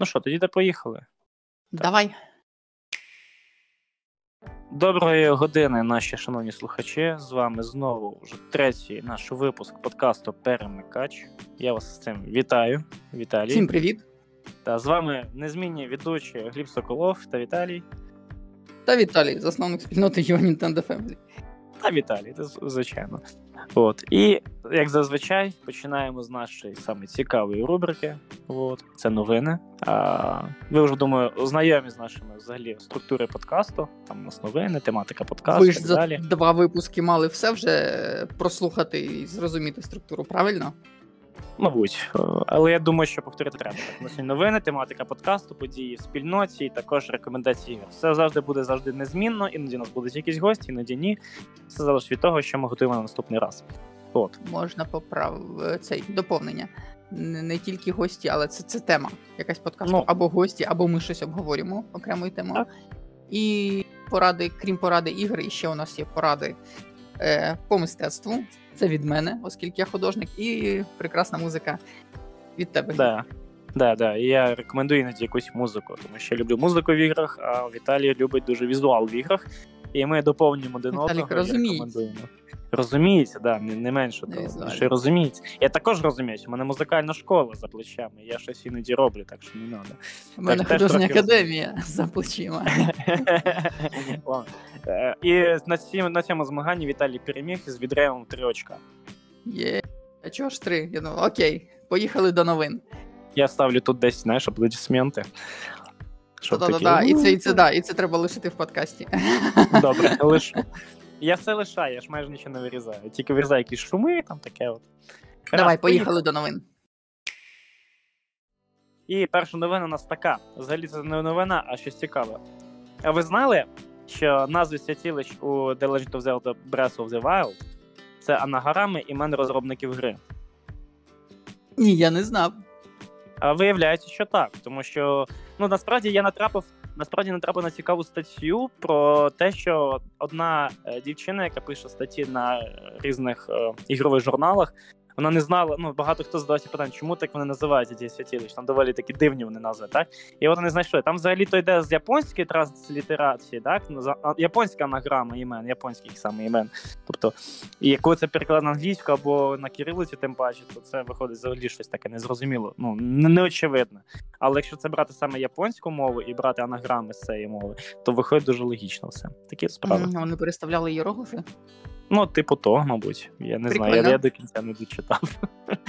Ну що, тоді та поїхали. Давай. Доброї години, наші шановні слухачі. З вами знову вже третій наш випуск подкасту «Перемикач». Я вас з цим вітаю, Віталій. Всім привіт. Та з вами незмінні ведучі Гліб Соколов та Віталій. Та Віталій, засновник спільноти Юа Нінтендо Фемлі. Та Віталій, звичайно. От. І, як зазвичай, починаємо з нашої саме цікавої рубрики. От. Це новини. Ви вже, думаю, знайомі з нашими взагалі структури подкасту. Там у нас новини, тематика подкасту. Ви ж за далі. Два випуски мали все вже прослухати і зрозуміти структуру, правильно? Мабуть. Але я думаю, що повторити треба. У нас новини, тематика подкасту, події в спільноті і також рекомендації. Все завжди буде незмінно, іноді у нас будуть якісь гості, іноді ні. Все залежить від того, що ми готуємо на наступний раз. От. Можна доповнення. Не тільки гості, але це тема. Якась подкасту. Ну, або гості, або ми щось обговоримо окремою темою. Так. І поради, крім поради ігор, і ще у нас є поради по мистецтву. Це від мене, оскільки я художник, і прекрасна музика від тебе. Да. Я рекомендую іноді якусь музику, тому що я люблю музику в іграх, а Віталій любить дуже візуал в іграх, і ми доповнюємо один одного. Розуміється, да, не менше того, що розуміється. Я також розумію, у мене музикальна школа за плечами, я щось іноді роблю, так що не треба. У мене художня академія за плечима. І на цьому змаганні Віталій переміг з відривом в 3 очка. Є, а чого ж 3? Я думаю, окей, поїхали до новин. Я ставлю тут десь, знаєш, аплодисменти. І це треба лишити в подкасті. Добре, лишу. Я все лишаю, я ж майже нічого не вирізаю. Тільки вирізаю якісь шуми, там таке от. Давай, поїхали до новин. І перша новина у нас така. Взагалі це не новина, а щось цікаве. А ви знали, що назви святилищ у The Legend of Zelda Breath of the Wild – це анаграми імен розробників гри? Ні, я не знав. А виявляється, що так. Тому що, насправді я натрапив на цікаву статтю про те, що одна дівчина, яка пише статті на різних ігрових журналах, вона не знала, багато хто задавався питання, чому так вони називаються ці святилища, там доволі такі дивні вони назви, так? І от вони знайшли, там взагалі то йде з японської транслітерації, так? Японська анаграма імен, японських саме імен. Тобто, і коли це переклад на англійську або на кирилиці, тим паче, то це виходить взагалі щось таке незрозуміло, неочевидне. Але якщо це брати саме японську мову і брати анаграми з цієї мови, то виходить дуже логічно все. Такі справи. Вони переставляли іерогліфи? Типу того, мабуть. Я не знаю, я до кінця не дочитав.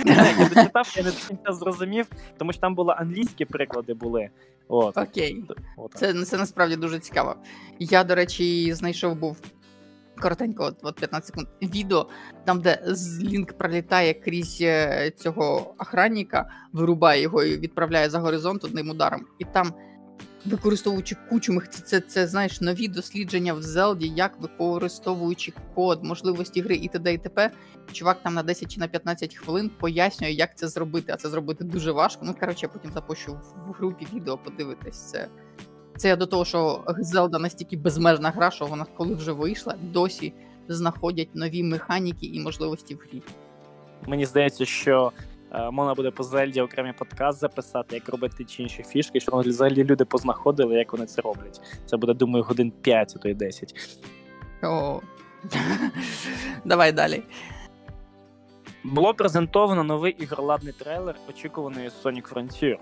Я не до кінця зрозумів, тому що там були англійські приклади були. Окей. Це насправді дуже цікаво. Я, до речі, знайшов був коротенько, 15 секунд, відео, там, де Лінк пролітає крізь цього охранника, вирубає його і відправляє за горизонт одним ударом. І там, використовуючи кучу, це знаєш, нові дослідження в Зелді, як використовуючи код, можливості гри і т.д. і т.п. Чувак там на 10 чи на 15 хвилин пояснює, як це зробити, а це зробити дуже важко. Я потім запущу в групі відео, подивитись це. Це я до того, що Зелда настільки безмежна гра, що вона коли вже вийшла, досі знаходять нові механіки і можливості в грі. Мені здається, що можна буде по Зельді окремий подкаст записати, як робити ті чи інші фішки, що взагалі люди познаходили, як вони це роблять. Це буде, думаю, годин 5, а то й 10. О, давай далі. Було презентовано новий ігроладний трейлер очікуваної Sonic Frontier.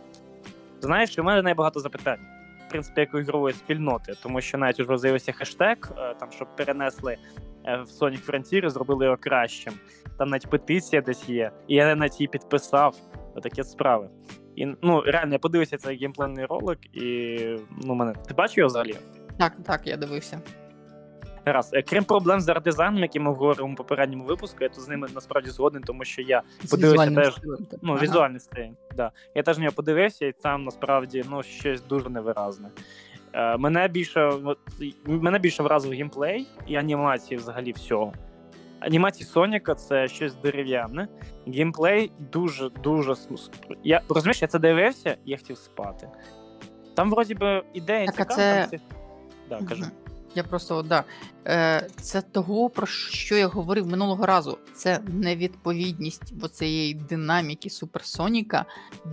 Знаєш, у мене найбагато запитань. В принципі, як у ігрової спільноти, тому що навіть уже з'явився хештег, там, щоб перенесли в Sonic Frontier і зробили його кращим. Там навіть петиція десь є, і я навіть її підписав. Отакі справи. І, реально, я подивився цей геймплейний ролик, і, мене... Ти бачив його взагалі? Так, я дивився. Раз. Крім проблем з арт-дизайном, які ми говоримо в попередньому випуску, я тут з ними насправді згоден, тому що я подивився теж... Візуальний стиль, да. Я теж на нього подивився, і там насправді, щось дуже невиразне. Мене більше вразив геймплей і анімації взагалі всього. Анімації Соніка — це щось дерев'яне. Геймплей дуже-дуже... Розумієш, я це дивився, я хотів спати. Там, вроді би, ідея цікава. Так, кажу. Я просто, так. Да. Це того, про що я говорив минулого разу. Це невідповідність оцієї динаміки Суперсоніка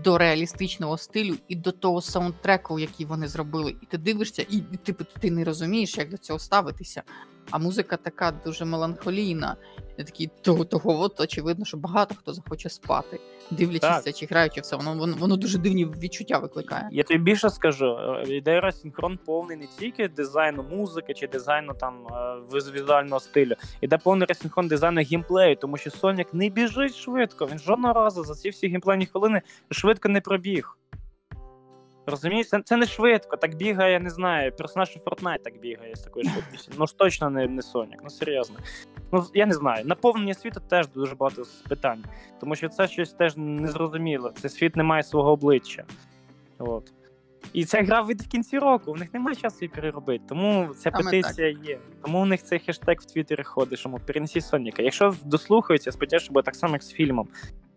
до реалістичного стилю і до того саундтреку, який вони зробили. І ти дивишся, і типу, ти не розумієш, як до цього ставитися. А музика така дуже меланхолійна. Такий, того от, очевидно, що багато хто захоче спати. Дивлячись це, чи граючи все, воно дуже дивні відчуття викликає. Я тобі більше скажу, ідея синхрон повний не тільки дизайну музики, чи дизайну там візуального стилю. Іде повний синхрон дизайну геймплею, тому що Sonic не біжить швидко. Він жодного разу за ці всі геймплейні хвилини швидко не пробіг. Розумієш? Це не швидко. Так бігає, я не знаю, персонаж у Fortnite так бігає з такою швидкістю. Ну ж точно не Sonic, ну серйозно. Ну, я не знаю. Наповнення світу теж дуже багато питань. Тому що це щось теж незрозуміло. Цей світ не має свого обличчя. От. І ця гра вийде в кінці року. У них немає часу її переробити. Тому ця петиція є. Тому у них цей хештег в Твіттері ходить, що перенесіть Соніка. Якщо дослухаються, я сподіваюся, що буде так само, як з фільмом.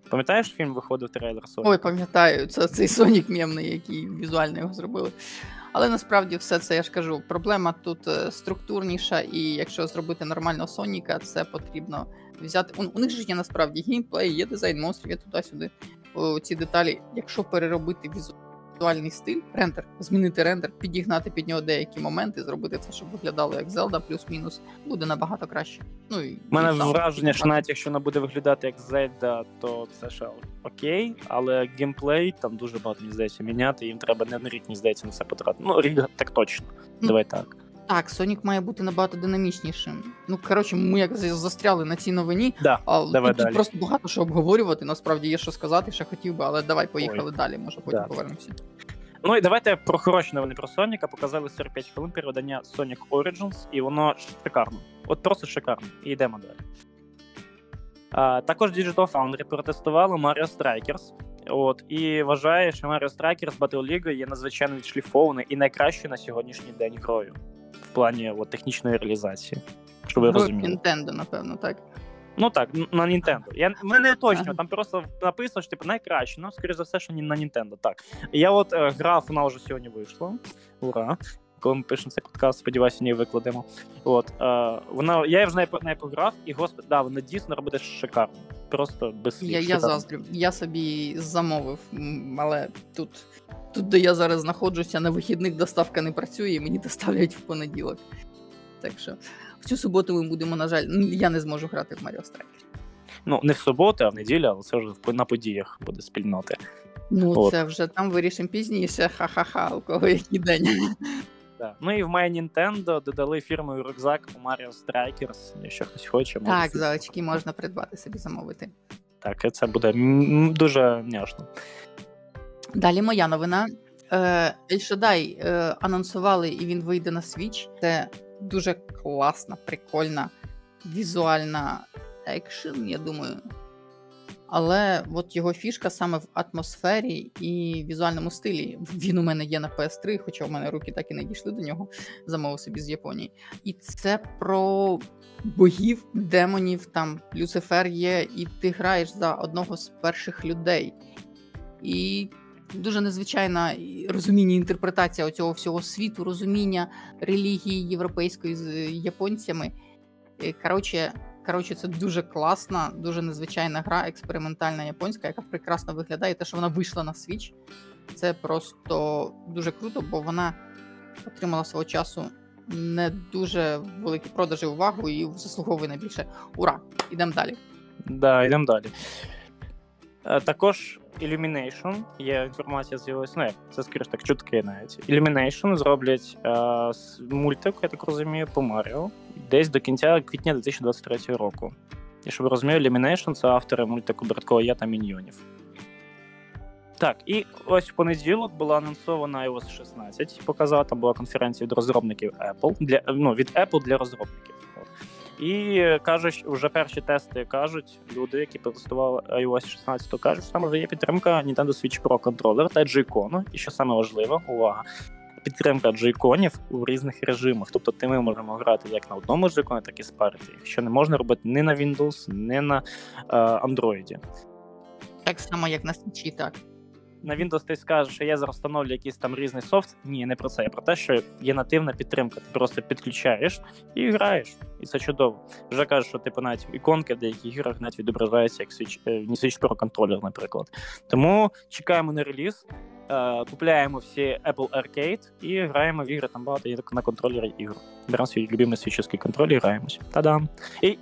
Пам'ятаєш, фільм виходив трейлер Сонік? Ой, пам'ятаю. Це цей Сонік мємний, який візуально його зробили. Але насправді все це, я ж кажу, проблема тут структурніша, і якщо зробити нормально Соніка, це потрібно взяти... У них ж є насправді геймплей, є дизайн монстрів, є туди-сюди. Ці деталі, якщо переробити візуальний стиль, рендер, змінити рендер, підігнати під нього деякі моменти, зробити це, щоб виглядало як Зельда, плюс-мінус, буде набагато краще. У мене враження, що навіть якщо вона буде виглядати як Зельда, то це ще окей, але геймплей там дуже багато, мені здається, міняти, їм треба не на рік, мені здається, на це потратити. Ну, рік так точно, давай так. Так, Сонік має бути набагато динамічнішим. Ну, коротше, ми як застряли на цій новині, тут просто багато що обговорювати, насправді є що сказати, що хотів би, але давай поїхали далі, може потім повернемося. Ну і давайте про хороші новини про Соніка. Показали 45 хвилин переведення Sonic Origins, і воно шикарно. От просто шикарно. І йдемо далі. Також Digital Foundry протестували Mario Strikers. От, і вважає, що Mario Strikers Battle League є надзвичайно відшліфованою і найкращою на сьогоднішній день грою в плані от, технічної реалізації. Щоб ви розуміли. Nintendo, напевно, так? Ну так, на Nintendo. Ми не точно, там просто написано, що типу, найкраще, ну, скоріш за все, що на Nintendo, так. Я от грав, вона вже сьогодні вийшла, ура. Коли ми пишемо цей подкаст, сподіваюся, її викладемо. От, вона, я вже не пограв, і господи, да, вона дійсно робить шикарно. Просто без слів. Я заздрю. Я собі замовив, але тут, де я зараз знаходжуся, на вихідних доставка не працює, і мені доставляють в понеділок. Так що, в цю суботу ми будемо, на жаль, я не зможу грати в Mario Strikers. Ну, не в суботу, а в неділю, але це вже на подіях буде спільноти. Ну, от. Це вже там вирішимо пізніше, ха-ха-ха, у кого який день. Ну і в My Nintendo додали фірмовий рюкзак у Mario Strikers, якщо хтось хоче. Так, за очки можна придбати, собі замовити. Так, це буде дуже няшно. Далі моя новина. El Shaddai анонсували, і він вийде на Switch. Це дуже класна, прикольна, візуальна екшн, я думаю. Але от його фішка саме в атмосфері і візуальному стилі. Він у мене є на PS3, хоча в мене руки так і не дійшли до нього, замовив собі з Японії. І це про богів, демонів, там Люцифер є, і ти граєш за одного з перших людей. І дуже незвичайна розуміння, інтерпретація цього всього світу, розуміння релігії європейської з японцями. Коротше, це дуже класна, дуже незвичайна гра, експериментальна японська, яка прекрасно виглядає. Те, що вона вийшла на Switch, це просто дуже круто, бо вона отримала свого часу не дуже великі продажі, увагу і заслуговує найбільше. Ура! Ідемо далі. Да, ідемо далі. Також Illumination, є інформація з'явилася, ну це скоріше так, чутки навіть. Illumination зроблять мультик, я так розумію, по Маріо, десь до кінця квітня 2023 року. І щоб ви розуміли, Illumination — це автори мультику «Братко я» та «Міньйонів». Так, і ось в понеділок була анонсована iOS 16, показала, там була конференція від розробників Apple, від Apple для розробників. І кажуть, вже перші тести кажуть, люди, які протестували iOS 16, кажуть, що там вже є підтримка Nintendo Switch Pro контролера та Joy-Con. І що саме важливо, увага, підтримка Joy-Conів у різних режимах. Тобто ми можемо грати як на одному Joy-Con, так і спарити. Що не можна робити ні на Windows, ні на Android. Так само, як на Switch, так. на Windows ти скажеш, що я зараз встановлю якийсь там різний софт. Ні, не про це. Я про те, що є нативна підтримка. Ти просто підключаєш і граєш. І це чудово. Вже кажуть, що типу навіть іконки в деяких іграх навіть відображаються як Switch Pro контролер, наприклад. Тому чекаємо на реліз, купляємо всі Apple Arcade і граємо в ігри. Там багато є на контролері ігор. Беремо свій любимий свічовський контроль і граємось. Та-дам! І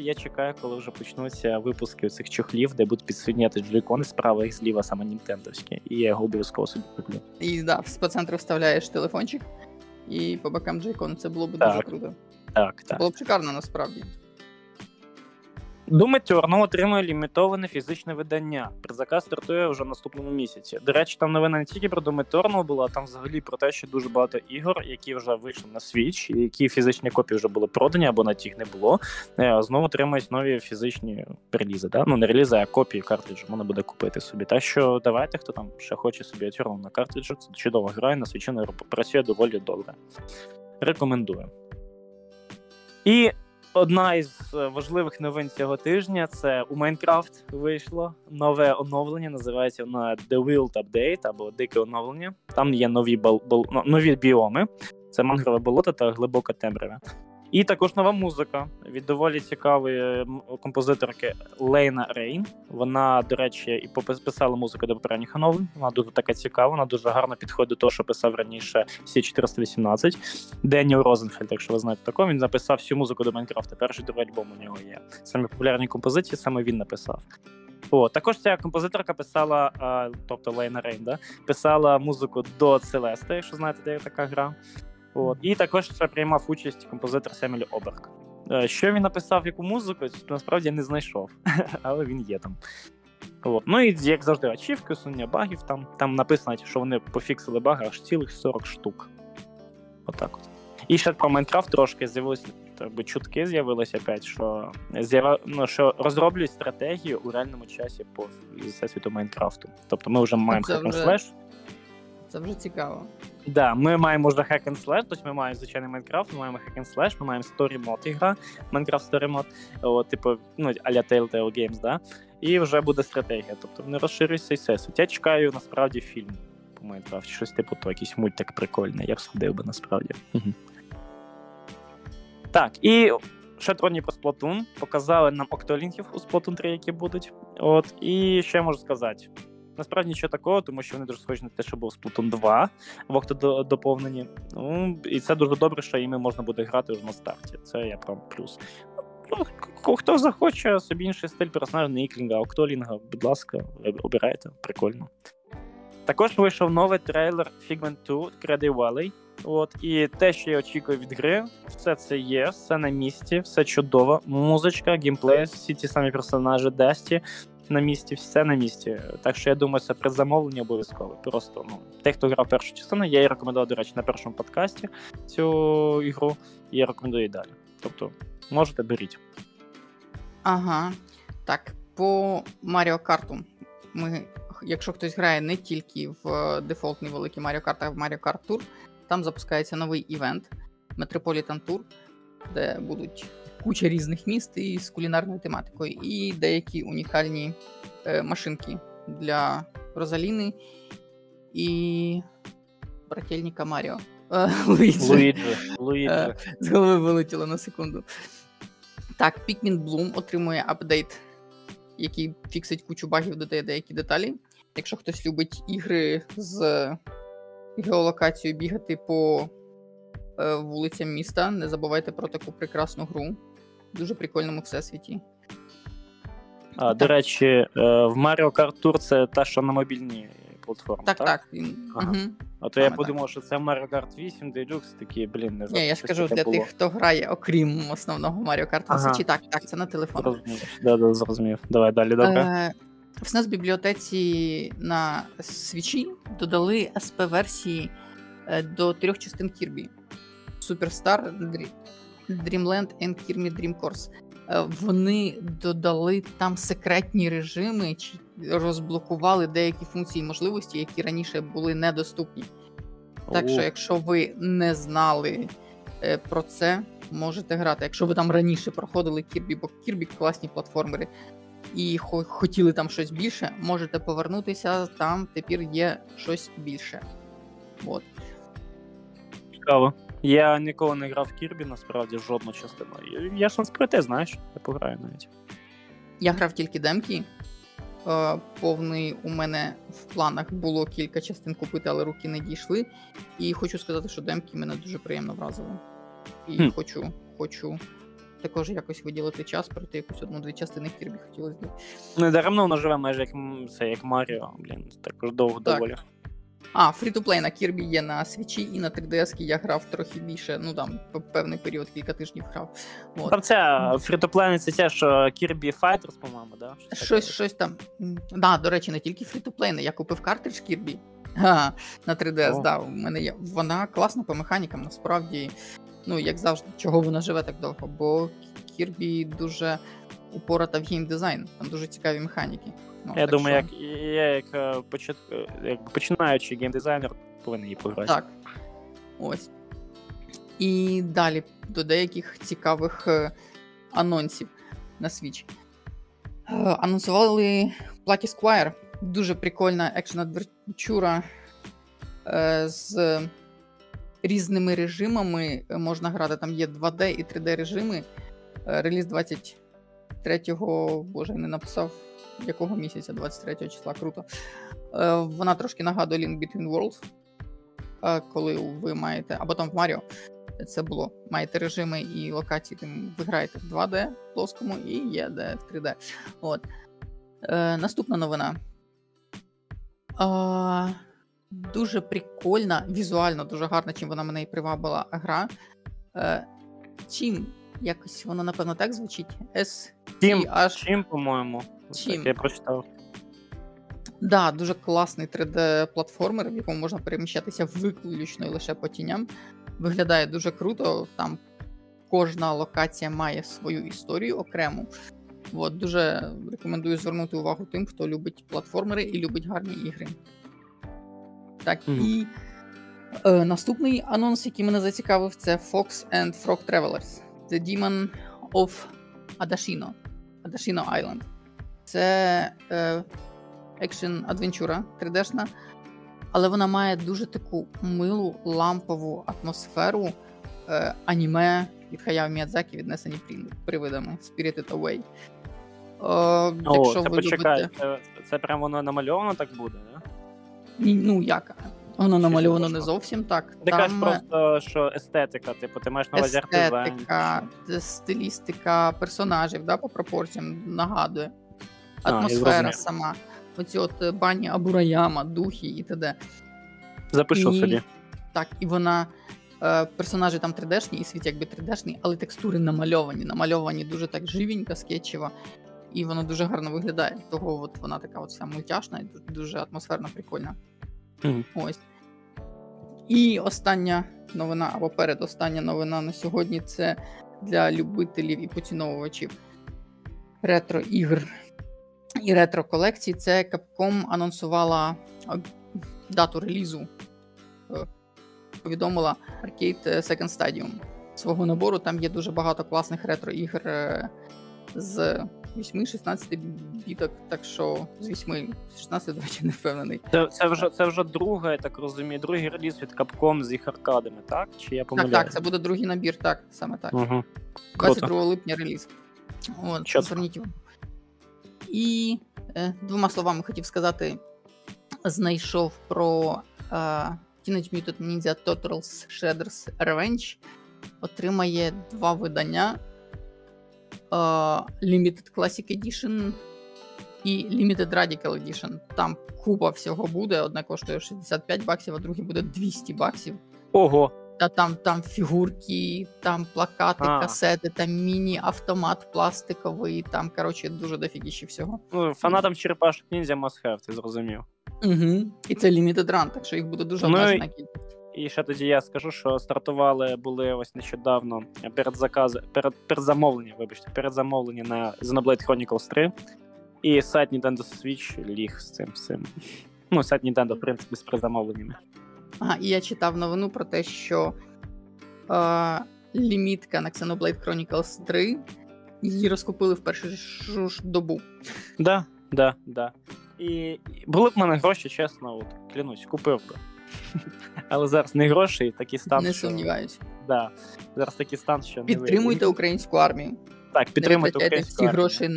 я чекаю, коли вже почнуться випуски цих чохлів, де будуть підсоєдняти джойкони справа і зліва, саме нінтендовські. І я його обов'язково собі куплю. І да, по центру вставляєш телефончик і по бокам джойкон. Це було б дуже круто. Так. Було б шикарно, насправді. Думать Терну отримує лімітоване фізичне видання. Предзаказ стартує вже в наступному місяці. До речі, там новина не тільки про Думать Терну була, а там взагалі про те, що дуже багато ігор, які вже вийшли на Switch, які фізичні копії вже були продані, або на тих не було, знову отримують нові фізичні релізи. Да? Ну, не релізи, а копії картриджу можна буде купити собі. Так що давайте, хто там ще хоче собі Терну на картриджу, це чудово грає, на Switch працює доволі добре. Рекомендую. І одна із важливих новин цього тижня – це у Майнкрафт вийшло нове оновлення, називається воно The Wild Update, або Дике оновлення. Там є нові біоми, це мангрове болото та глибока темрява. І також нова музика від доволі цікавої композиторки Лена Рейн. Вона, до речі, і писала музику до попередніх оновлень. Вона дуже така цікава, вона дуже гарно підходить до того, що писав раніше C418. Деніел Розенфельд, якщо ви знаєте такого, він написав всю музику до Майнкрафта. Перший другий альбом у нього є. Самі популярні композиції саме він написав. О, також ця композиторка писала, тобто Лена Рейн, да, писала музику до Целесте, якщо знаєте, де така гра. От. І також ще приймав участь композитор Семюель Оберг. Що він написав, яку музику, насправді я не знайшов, але він є там. От. Ну і, як завжди, ачівки, усунення багів. Там написано, що вони пофіксили баги аж цілих 40 штук. Отак от. І ще про Майнкрафт трошки з'явилися, чутки з'явилися опять, що розроблюють стратегію у реальному часі по всесвіту Майнкрафту. Тобто ми вже маємо хакенслеш. Це вже цікаво. Так, да, ми маємо вже hack and slash, тобто ми маємо звичайний Майнкрафт, ми маємо hack and slash, ми маємо story mode ігра, Minecraft story mode, типу, а-ля Telltale Games, да? І вже буде стратегія, тобто не розширюється і всесвіт. Я чекаю, насправді, фільм по Майнкрафту, щось типу то, якийсь мультик прикольний, я б сходив би, насправді. Так, і ще троні про Splatoon, показали нам октолінків у Splatoon 3, які будуть, от, і ще можу сказати. Насправді нічого такого, тому що вони дуже схожі на те, що був Splatoon 2 в октодоповненні. Ну, і це дуже добре, що іми можна буде грати вже на старті. Це я прям плюс. Ну, хто захоче собі інший стиль персонажа, не іклінга, а октолінга, будь ласка, обирайте. Прикольно. Також вийшов новий трейлер Figment 2 Credit Valley. От, і те, що я очікую від гри, все це є, все на місці, все чудово. Музичка, геймплей, всі ті самі персонажі, Дасті. На місці, все на місці. Так що я думаю, це предзамовлення обов'язково. Просто, те, хто грав першу частину, я її рекомендував, до речі, на першому подкасті цю ігру, і я рекомендую і далі. Тобто, можете, беріть. Ага. Так, по Mario Kart. Якщо хтось грає не тільки в дефолтний великий Mario Kart, а в Mario Kart Tour, там запускається новий івент Metropolitan Tour, де будуть куча різних міст і з кулінарною тематикою, і деякі унікальні машинки для Розаліни і брательника Маріо. Луїджі. З голови вилетіло на секунду. Так, Pikmin Bloom отримує апдейт, який фіксить кучу багів, додає деякі деталі. Якщо хтось любить ігри з геолокацією бігати по вулицям міста, не забувайте про таку прекрасну гру. Дуже прикольному всесвіті. До речі, в Mario Kart Tour це та, що на мобільній платформі, так? Ага. Угу. А то я подумав, так, що це Mario Kart 8 Deluxe, такі, блін, не знаю. Ні, я ж кажу, для тих, хто грає, окрім основного Mario Kart, ага. Так, це на телефон. Зрозумів. Давай далі, добре. В SNES бібліотеці на Switch додали SP-версії до 3 частин Kirby. Superstar, Dreamland і Kirby Dream Course. Вони додали там секретні режими, розблокували деякі функції і можливості, які раніше були недоступні. Так що, якщо ви не знали про це, можете грати. Якщо ви там раніше проходили Kirby, бо Kirby класні платформери, і хотіли там щось більше, можете повернутися, там тепер є щось більше. От. Цікаво. Я ніколи не грав в Кірбі, насправді, жодну частину. Я шанс пройти, знаєш, я пограю навіть. Я грав тільки демки. Повний у мене в планах було кілька частин купити, але руки не дійшли. І хочу сказати, що демки мене дуже приємно вразили. І хочу також якось виділити час, пройти якусь одну-дві частини Кірбі хотілося б. Недаремно воно живе майже як Маріо, блін, також довго доволі. А, фрі-ту-плей на Кірбі є на Свічі і на 3DS-ки я грав трохи більше, ну там, певний період, кілька тижнів грав. Там це, фрі-ту-плей це те, що Кірбі Файтерс, по-моєму, да? Щось там. Да, до речі, не тільки фрі-ту-плей, я купив картридж Кірбі на 3DS, да, у мене є. Вона класна по механікам, насправді, ну, як завжди, чого вона живе так довго, бо Кірбі дуже упората в геймдизайн, там дуже цікаві механіки. Ну, я думаю, що... як починаючи геймдизайнер, повинен її пограти. Так, ось. І далі до деяких цікавих анонсів на Switch. Анонсували Plucky Squire, дуже прикольна екшн-адвенчура з різними режимами. Можна грати, там є 2D і 3D режими. Реліз 23-го, боже, не написав, якого місяця, 23 числа, круто. Вона трошки нагадує Link Between Worlds, коли ви маєте, або там в Mario це було, маєте режими і локації, тим ви граєте в 2D плоскому і є де в 3D. От. Наступна новина. Дуже прикольна, візуально дуже гарна, чим вона мене і привабила гра. Чим якось воно, напевно, так звучить. Чим, по-моєму. Так, я прочитав. Да, дуже класний 3D-платформер, в якому можна переміщатися виключно і лише по тіням. Виглядає дуже круто, там кожна локація має свою історію окрему. От, дуже рекомендую звернути увагу тим, хто любить платформери і любить гарні ігри. Так, і наступний анонс, який мене зацікавив, це Fox and Frog Travelers. The Demon of Adashino. Adashino Island. Це екшн-адвенчура 3D-шна, але вона має дуже таку милу лампову атмосферу аніме від Хаяо Міядзакі, віднесені привидами Spirited Away. Якщо це ви любите... це прям воно намальовано так буде, не? Ну, як? Воно намальовано не зовсім так. Ти кажеш просто, що естетика, типу, ти маєш на увазі артизан. Естетика, стилістика персонажів, да, по пропорціям нагадує. Атмосфера сама. Оці от бані Абураяма, духи і т.д. Запишу собі. Так, і вона, персонажі там 3D-шні, і світ якби 3D-шний, але текстури намальовані дуже так живенько, скетчево. І воно дуже гарно виглядає. Того от вона така от вся мультяшна і дуже атмосферно прикольна. Ось. І остання новина, або передостання новина на сьогодні, це для любителів і поціновувачів ретро-ігр і ретро-колекцій. Це Capcom анонсувала дату релізу, повідомила Arcade Second Stadium. Свого набору там є дуже багато класних ретро-ігр з 8-16 біток, так що з 8-16, до речі, не впевнений. Це вже друга, я так розумію, другий реліз від Capcom з їх аркадами, так? Чи я помиляю? Так, це буде другий набір, так, саме так. Угу. 22 липня реліз. От, зверніть його. І двома словами хотів сказати, знайшов про Teenage Mutant Ninja Turtles Shredder's Revenge. Отримає 2 видання. Limited Classic Edition і Limited Radical Edition. Там купа всього буде. Одне коштує 65 баксів, а друге буде 200 баксів. Ого! Та там фігурки, там плакати, касети, там міні-автомат пластиковий, там, коротше, дуже дофігіще всього. Ну, фанатам черепашок ніндзя must have, ти зрозумів. Угу. І це Limited Run, так що їх буде дуже обмежена кількість. І ще тоді я скажу, що стартували були ось нещодавно передзамовлення на Xenoblade Chronicles 3 і сайт Nintendo Switch ліг з цим всім. Ну, сайт Nintendo, в принципі, з передзамовленнями. Ага, і я читав новину про те, що лімітка на Xenoblade Chronicles 3 Її розкупили в першу ж добу. Да. І були б в мене гроші, чесно, от, клянусь, купив би. Але зараз не гроші, і такий стан, не сумніваюсь. Що... Да. Зараз такий стан, що підтримуйте українську армію. Так, підтримуйте українську армію. Всі гроші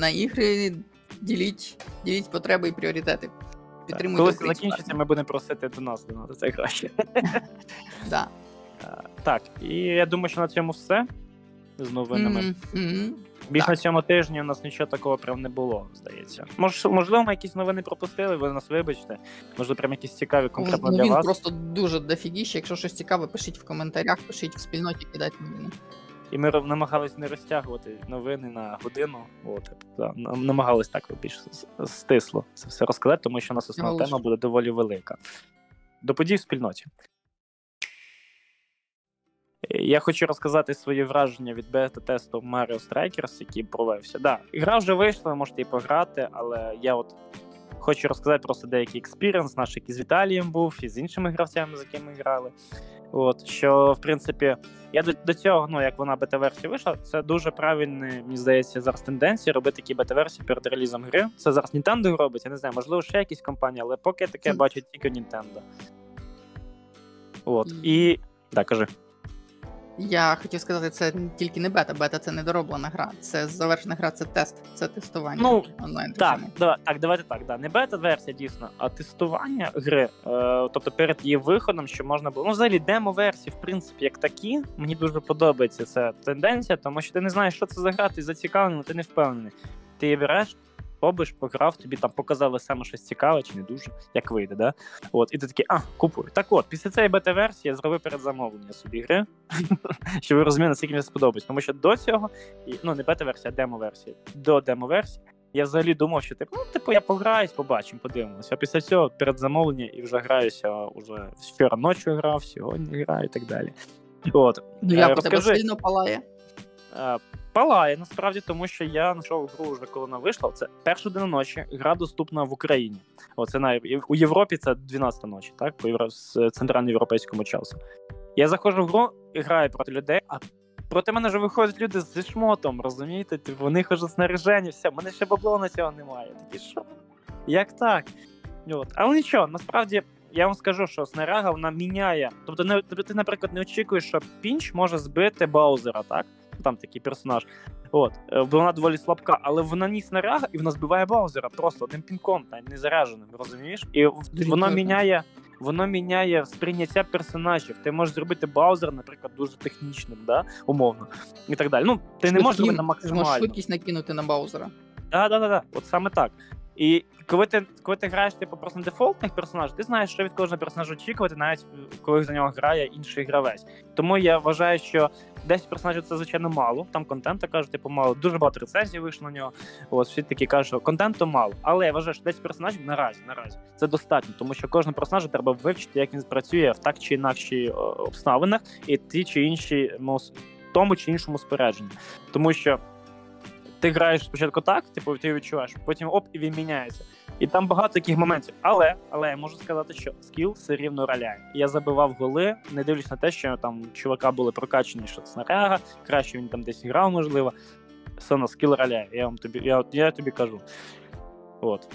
на ігри, діліть потреби і пріоритети. Підтримуйте. Коли це закінчиться, ми будемо просити до нас донати, це краще. Да. Так, і я думаю, що на цьому все. З новинами. Більше на цьому тижні у нас нічого такого прям не було, здається. Можливо, ми якісь новини пропустили, ви нас вибачте. Можливо, прям якісь цікаві конкретно для вас. Просто дуже дофігіще. Якщо щось цікаве, пишіть в коментарях, пишіть в спільноті, кидайте новини. І ми намагались не розтягувати новини на годину. От, намагались так більш стисло це все розказати, тому що у нас основна тема буде доволі велика. До подій в спільноті. Я хочу розказати свої враження від бета-тесту Mario Strikers, який провівся. Да, ігра вже вийшла, ви можете і пограти, але я от хочу розказати просто деякий експіріенс наш, який з Віталієм був, і з іншими гравцями, з якими грали. От, що, в принципі, я до цього, ну, як вона бета-версія вийшла, це дуже правильна, мені здається, зараз тенденція робити такі бета-версії перед релізом гри. Це зараз Nintendo робить, я не знаю, можливо, ще якісь компанії, але поки таке бачу тільки Nintendo. От, і... Так, кажи. Я хотів сказати, це тільки не бета. Бета — це недороблена гра. Це завершена гра, це тест, це тестування. Ну, онлайн. Так, давайте. Не бета-версія, дійсно, а тестування гри, тобто перед її виходом, що можна було... Ну, взагалі, демо-версії, в принципі, як такі, мені дуже подобається ця тенденція, тому що ти не знаєш, що це за гра, ти зацікавлений, ти не впевнений. Ти її береш, побиш, пограв, тобі там показали саме щось цікаве, чи не дуже, як вийде, да? От, і ти такий, купую. Так от, після цієї бета-версії я зробив передзамовлення собі гри, щоб ви розуміли, наскільки мені сподобається. Тому що до цього, ну не бета-версія, а демо-версія, до демо-версії, я взагалі думав, що типу, я пограюсь, побачимо, подивимось. А після цього передзамовлення і вже граюся, уже вчора ночі грав, сьогодні граю і так далі. От. Я по тебе сильно палає. Палає, насправді, тому що я знайшов гру вже, коли вона вийшла. Це 1:00 ночі, гра доступна в Україні. Оце у Європі це 12:00 ночі, так? По центральноєвропейському часу. Я заходжу в гру, граю проти людей, а проти мене вже виходять люди зі шмотом, розумієте? Типу, у них вже снаряжені, все, в мене ще бабло на цього немає. Такі, що? Як так? От. Але нічого, насправді... Я вам скажу, що снаряга, вона міняє. Тобто, ти, наприклад, не очікуєш, що Пінч може збити Баузера, так? Там такий персонаж. От. Бо вона доволі слабка, але вона ніс снаряга, і вона збиває Баузера просто одним пінком, незаряженим, розумієш? І воно міняє сприйняття персонажів. Ти можеш зробити Баузера, наприклад, дуже технічним, да? Умовно. І так далі. Ну, ти не можеш зробити максимально. Ти можеш швидкість накинути на Баузера. Так. От саме так. І коли ти граєш типу, просто на дефолтних персонажів, ти знаєш, що від кожного персонажа очікувати, навіть коли за нього грає інший гравець. Тому я вважаю, що 10 персонажів це, звичайно, мало. Там контенту, кажуть, типу, мало. Дуже багато рецензій вийшло на нього. Ось, всі такі кажуть, що контенту мало. Але я вважаю, що 10 персонажів наразі це достатньо, тому що кожного персонажа треба вивчити, як він працює в так чи інакшій обставинах і ті чи інші, ну, тому чи іншому спорядженні. Тому що ти граєш спочатку так, типу, ти відчуваєш, потім оп, і він міняється. І там багато таких моментів. Але я можу сказати, що скіл все рівно роляє. Я забивав голи, не дивлюсь на те, що там чувака були прокачені, що снаряга, краще він там десь грав, можливо. Все на скіл роляє, я тобі кажу. От.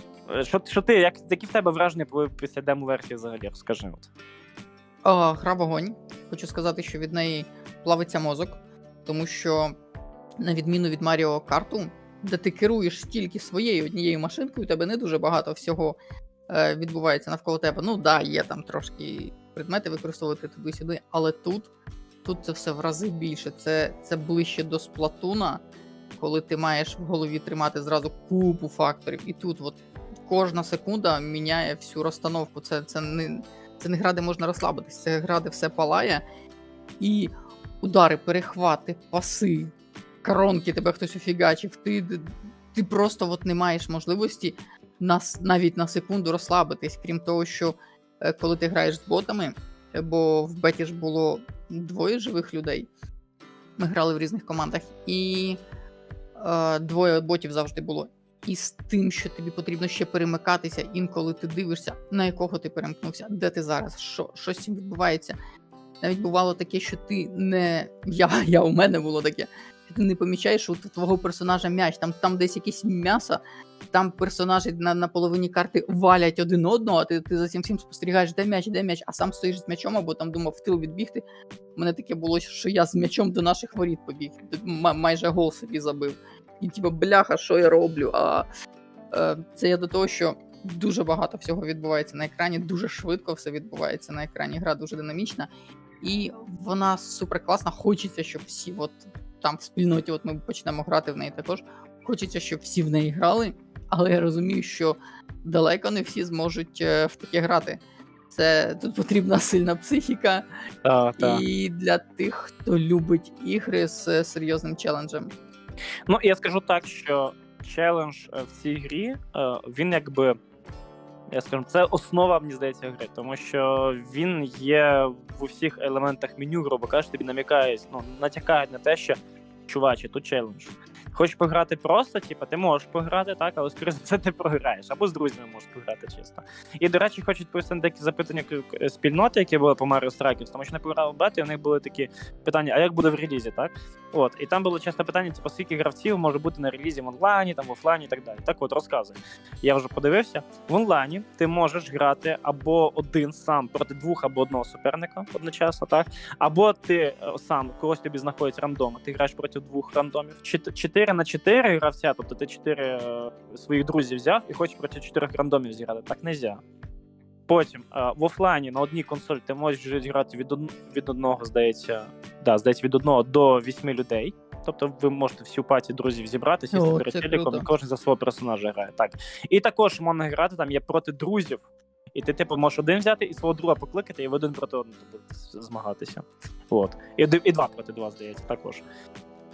Що ти, які в тебе враження після демо-версії взагалі, розкажи. Гра вогонь. Хочу сказати, що від неї плавиться мозок, тому що на відміну від Маріо Карту, де ти керуєш тільки своєю однією машинкою, у тебе не дуже багато всього відбувається навколо тебе. Ну да, є там трошки предмети використовувати туди-сюди, але тут це все в рази більше. Це ближче до Сплатуна, коли ти маєш в голові тримати зразу купу факторів. І тут от кожна секунда міняє всю розстановку. Це не гра, де можна розслабитись, це гра, де все палає. І удари, перехвати, паси, коронки, тебе хтось офігачив, ти просто от не маєш можливості навіть на секунду розслабитись. Крім того, що коли ти граєш з ботами, бо в беті ж було 2 живих людей, ми грали в різних командах, і 2 ботів завжди було. І з тим, що тобі потрібно ще перемикатися, інколи ти дивишся, на якого ти перемкнувся, де ти зараз, що з цим відбувається. Навіть бувало таке, що ти не... Я у мене було таке. ти не помічаєш у твого персонажа м'яч, там десь якесь м'ясо, там персонажі на половині карти валять один одного, а ти за всім спостерігаєш, де м'яч, а сам стоїш з м'ячом, або там думав в тил відбігти. У мене таке було, що я з м'ячом до наших воріт побіг, майже гол собі забив. І типу, бляха, що я роблю? А це я до того, що дуже багато всього відбувається на екрані, дуже швидко все відбувається на екрані, гра дуже динамічна. І вона суперкласна, хочеться, щоб всі от там в спільноті, от ми почнемо грати в неї також, хочеться, щоб всі в неї грали, але я розумію, що далеко не всі зможуть в таке грати. Тут потрібна сильна психіка, і для тих, хто любить ігри з серйозним челенджем. Ну, я скажу так, що челендж в цій грі, він якби, я скажу, це основа, мені здається, гри, тому що він є в усіх елементах меню, грубо кажучи, тобі намікають, натякають на те, що, чуваче, тут челендж. Хочеш пограти просто, ти можеш пограти, так, але скоріше за це ти програєш, або з друзями можеш пограти чисто. І, до речі, хочу відповісти на деякі запитання спільноти, які були по Mario Strikers, тому що не пограли в бету, і в них були такі питання, а як буде в релізі, так? От, і там було часто питання, скільки гравців може бути на релізі в онлайні, там, в офлайні і так далі. Так от, розказуй. Я вже подивився. В онлайні ти можеш грати або один сам проти двох або одного суперника одночасно, так? Або ти сам, когось тобі знаходять рандоми, ти граєш проти двох рандомів, чи 4-4 гравця, тобто ти 4 своїх друзів взяв і хочеш проти 4 рандомів зіграти. Так не можна. Потім в офлайні на одній консолі ти можеш грати від одного, здається, від одного до 8 людей. Тобто ви можете всю паті друзів зібратися і з телеком, і кожен за свого персонажа грає. Так. І також можна грати, там є проти друзів. І ти, можеш один взяти і свого друга покликати, і ви один проти одного будете змагатися. От. І два проти два, здається, також.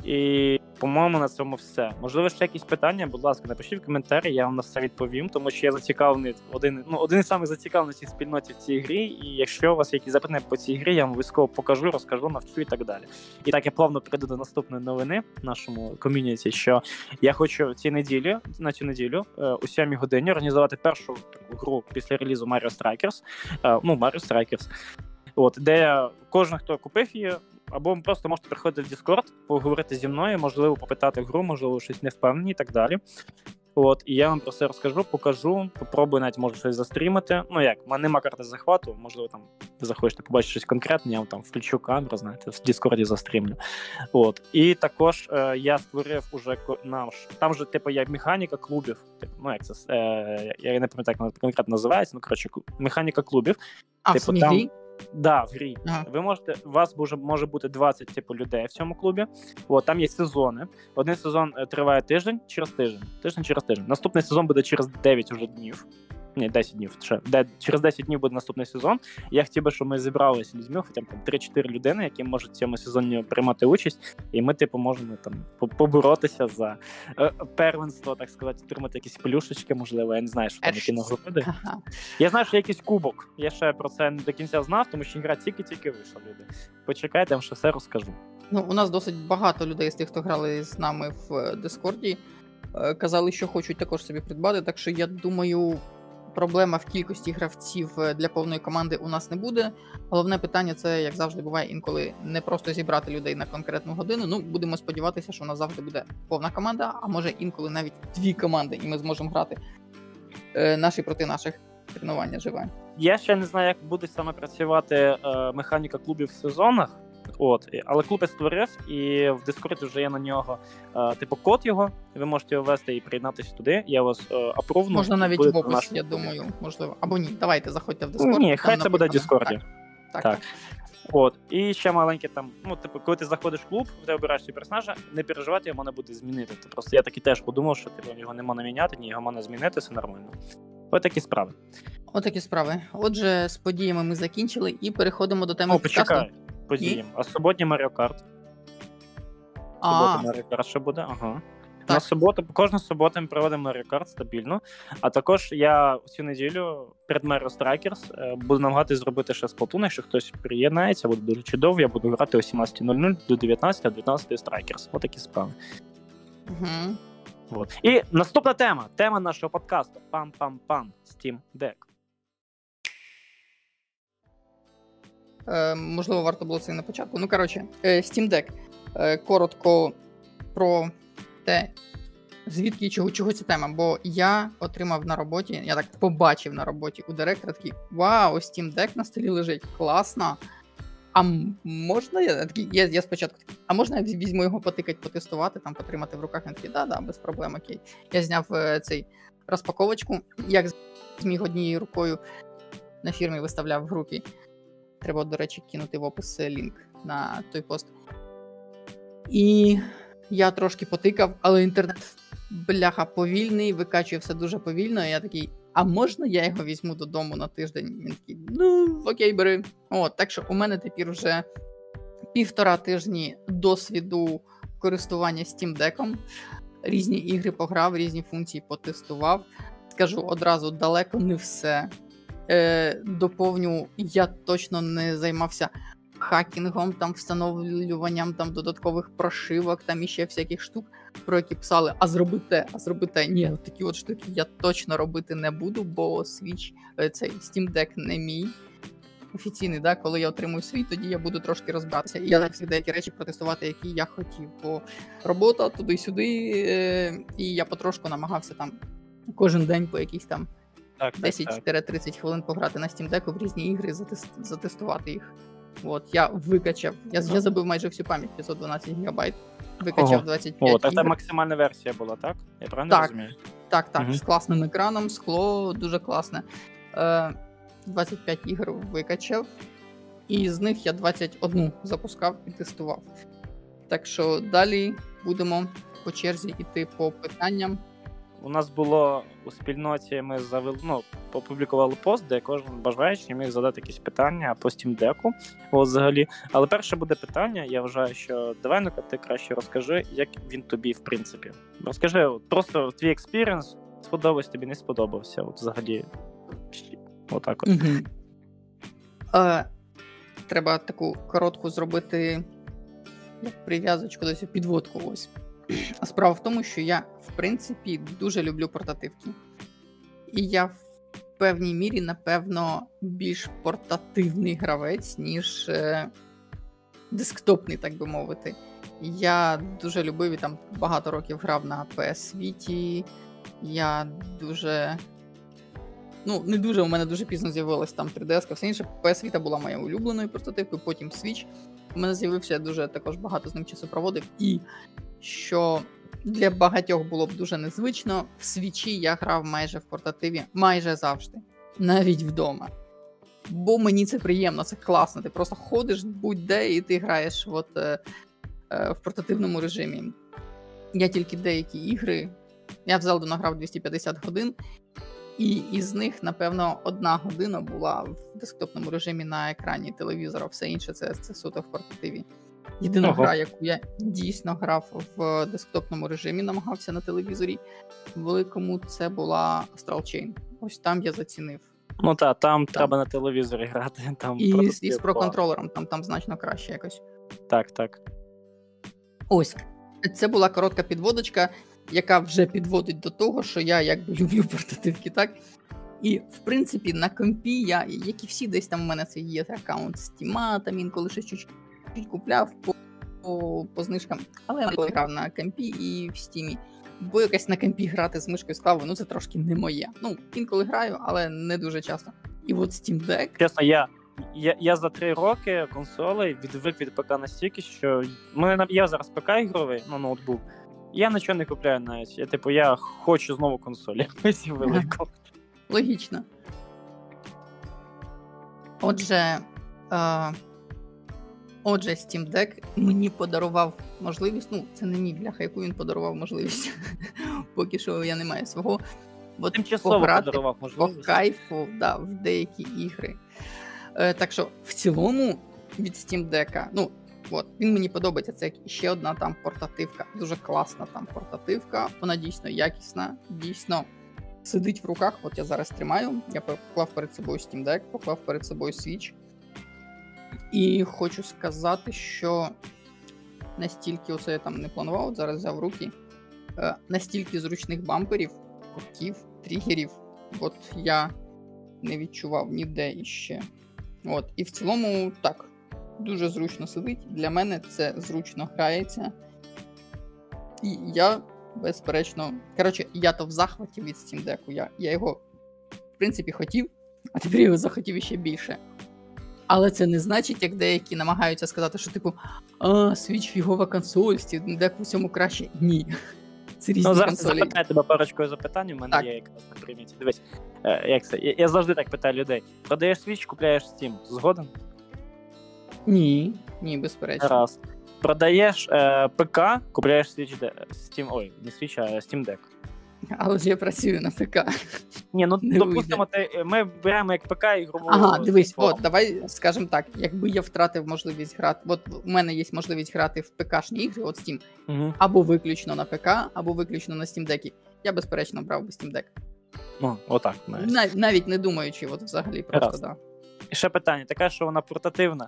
І, по-моєму, на цьому все. Можливо, ще якісь питання, будь ласка, напишіть в коментарі, я вам на все відповім, тому що я зацікавлений, один із самих зацікавлених в спільноті в цій грі, і якщо у вас якісь запитання по цій грі, я вам обов'язково покажу, розкажу, навчу і так далі. І так, я плавно перейду до наступної новини в нашому ком'юніті, що я хочу на цю неділю, у 7 годині організувати першу гру після релізу Mario Strikers, Mario Strikers, де кожен, хто купив її, або ви просто можете приходити в Discord, поговорити зі мною, можливо, попитати гру, можливо, щось не впевнені і так далі. І я вам про це розкажу, покажу, попробую навіть, може, щось застрімити. У мене нема карти захвату, можливо, там захочете побачити щось конкретне, я вам там включу камеру, в Discord застрімлю. І також я створив уже наш, там же, є механіка клубів, я не пам'ятаю, як вона конкретно називається, механіка клубів. Там... Да, в грі. Ага. У вас може бути 20 людей в цьому клубі. Там є сезони. Один сезон триває тиждень через тиждень. Наступний сезон буде через 9 уже днів. Ні, 10 днів. Через 10 днів буде наступний сезон. Я хотів би, щоб ми зібралися з людьми, хоча б 3-4 людини, які можуть в цьому сезоні приймати участь, і ми можемо поборотися за первенство, так сказати, отримати якісь плюшечки, можливо, я не знаю, що там які нагороди. Ага. Я знаю, що є якийсь кубок. Я ще про це не до кінця знав, тому що гра тільки вийшла, люди. Почекайте, я вам ще все розкажу. У нас досить багато людей з тих, хто грали з нами в Дискорді, казали, що хочуть також собі придбати, так що я думаю, проблема в кількості гравців для повної команди у нас не буде. Головне питання – це, як завжди буває, інколи не просто зібрати людей на конкретну годину. Будемо сподіватися, що у нас завжди буде повна команда, а може інколи навіть дві команди, і ми зможемо грати наші проти наших тренування живе. Я ще не знаю, як буде саме працювати механіка клубів в сезонах. Але клуб я створив, і в Discord вже є на нього код його, ви можете його ввести і приєднатися туди, я вас апровну. Можна навіть в описі, я думаю, можливо, або ні, давайте заходьте в Discord. Ні, хай це буде в Discord. Так. І ще маленьке коли ти заходиш в клуб, ти обираєш свій персонажа, не переживати, його можна буде змінити. Просто я таки теж подумав, що його не можна міняти, його можна змінити, все нормально. Отакі справи. Отже, з подіями ми закінчили і переходимо до теми подкасту. Подіям. А суботній Mario Kart. Субота Mario Kart ще буде, ага. На суботу, кожну суботу ми проводимо Mario Kart стабільно, а також я цю неділю перед Mario Strikers буду намагатися зробити ще Splatoon, якщо хтось приєднається, буде дуже чудово, я буду грати о 17:00 до 19:00, а 19:00 Strikers. Отакі справи. Угу. І наступна тема нашого подкасту. Пам-пам-пам, Steam Deck. Можливо, варто було це і на початку. Steam Deck. Коротко про те, звідки і чого ця тема. Бо я отримав на роботі, я так побачив на роботі у директора, такий, вау, Steam Deck на столі лежить, класно. А можна я? Я спочатку такий, а можна я візьму його потикати, потестувати, там, потримати в руках? Він такий, да, без проблем, окей. Я зняв цей розпаковочку, як зміг однією рукою на фірмі виставляв в групі. Треба, до речі, кинути в опис лінк на той пост. І я трошки потикав, але інтернет, бляха, повільний, викачує все дуже повільно, і я такий, а можна я його візьму додому на тиждень? Він такий, ну, окей, бери. От, так що у мене тепер вже 1,5 тижні досвіду користування Steam Deck'ом. Різні ігри пограв, різні функції потестував. Скажу одразу, далеко не все. Доповню, я точно не займався хакінгом, там, встановлюванням там, додаткових прошивок, там іще всяких штук, про які писали, а зроби те. Ні, такі от штуки я точно робити не буду, бо Switch, цей Steam Deck не мій офіційний, да? Коли я отримую свій, тоді я буду трошки розбиратися. Я так всі деякі речі протестувати, які я хотів, бо робота туди-сюди, і я потрошку намагався там кожен день по якійсь там 10-30 хвилин пограти на Steam Deck'у в різні ігри, затестувати їх. От, я викачав, я забив майже всю пам'ять, 512 гігабайт, викачав 25 ігор. Це максимальна версія була, так? Я правильно розумію? Так, з класним екраном, скло дуже класне. 25 ігор викачав, і з них я 21 запускав і тестував. Так що далі будемо по черзі йти по питанням. У нас було у спільноті, ми опублікували пост, де кожен бажаючий міг задати якісь питання по Steam Deck'у, взагалі. Але перше буде питання, я вважаю, що давай, ну-ка, ти краще розкажи, як він тобі, в принципі. Розкажи, просто твій експіріенс, сподобався тобі, не сподобався, взагалі, отак от. Треба таку коротку зробити прив'язочку, десь підводку, ось. Справа в тому, що я, в принципі, дуже люблю портативки. І я в певній мірі, напевно, більш портативний гравець, ніж десктопний, так би мовити. Я дуже любив і там багато років грав на PS Vita. Я дуже... не дуже, у мене дуже пізно з'явилась там 3DS-ка, все інше. PS Vita була моєю улюбленою портативкою, потім Switch. У мене з'явився, я дуже також багато з ним часу проводив. І що для багатьох було б дуже незвично, в Свічі я грав майже в портативі, майже завжди, навіть вдома. Бо мені це приємно, це класно, ти просто ходиш будь-де і ти граєш в портативному режимі. Я тільки деякі ігри, я в Зелду награв 250 годин, і із них, напевно, 1 година була в десктопному режимі на екрані телевізора, все інше це суто в портативі. Єдина гра, яку я дійсно грав в десктопному режимі, намагався на телевізорі великому, це була Astral Chain. Ось там я зацінив. Ну так, там треба на телевізорі грати. Там і з проконтролером, там значно краще якось. Так. Ось. Це була коротка підводочка, яка вже підводить до того, що я якби люблю портативки, так? І, в принципі, на компі я, як і всі, десь там у мене це є аккаунт Steam, там інколи ще чуть-чуть купляв по знижкам, але я не грав на компі і в Стімі, бо якось на компі грати з мишкою з клавою, це трошки не моє. Інколи граю, але не дуже часто. І от Steam Deck... Чесно, я за 3 роки консолей відвик від ПК настільки, що я зараз ПК-ігровий, ноутбук, я нічого не купляю навіть. Я хочу знову консоль, якось велику. Логічно. Отже, Steam Deck мені подарував можливість, це не мій бляха, яку він подарував можливість, поки що я не маю свого, бо пограти по кайфу в деякі ігри. Так що, в цілому, від Steam Deck'а, він мені подобається, це ще одна там портативка, дуже класна там портативка, вона дійсно якісна, дійсно сидить в руках, я зараз тримаю, я поклав перед собою Steam Deck, поклав перед собою Switch, і хочу сказати, що настільки, я там не планував, зараз взяв в руки, настільки зручних бамперів, кутків, тригерів, я не відчував ніде іще. І в цілому, так, дуже зручно сидить, для мене це зручно грається. І я, безперечно, коротше, я-то в захваті від Steam Deck'у, я його, в принципі, хотів, а тепер його захотів іще більше. Але це не значить, як деякі намагаються сказати, що, типу, Switch фігова консоль, Steam Deck в усьому краще. Ні. Це різні зараз консолі. Запитаю тебе парочкою запитань, у мене так. Є якраз на приміті. Дивись, як це? Я завжди так питаю людей. Продаєш Switch, купляєш Steam. Згоден? Ні, безперечно. Раз. Продаєш ПК, купляєш Steam, не Switch, а Steam Deck. Але ж я працюю на ПК. Ні, ну, допустимо, ми беремо як ПК ігрову... Ага, дивись, от, давай, скажемо так, якби я втратив можливість грати... От у мене є можливість грати в ПК-шні ігри, от Steam, або виключно на ПК, або виключно на Steam Deck'і. Я, безперечно, брав би Steam Deck. Ну, отак, навіть не думаючи, от взагалі, просто, так. Да. І ще питання, таке, що вона портативна.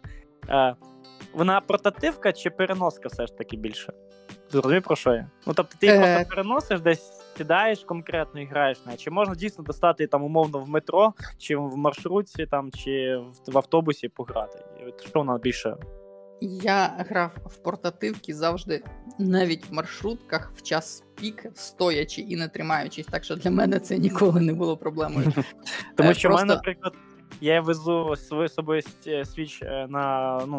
Вона портативка чи переноска все ж таки більше? Ти розумієш, про що я? Ну, тобто, ти її просто переносиш десь, сідаєш конкретно і граєш. Чи можна дійсно достати там умовно в метро, чи в маршрутці, там, чи в автобусі пограти? Що вона більше? Я грав в портативки завжди, навіть в маршрутках, в час пік, стоячи і не тримаючись. Так що для мене це ніколи не було проблемою. Тому що в мене, наприклад, я везу з собою Switch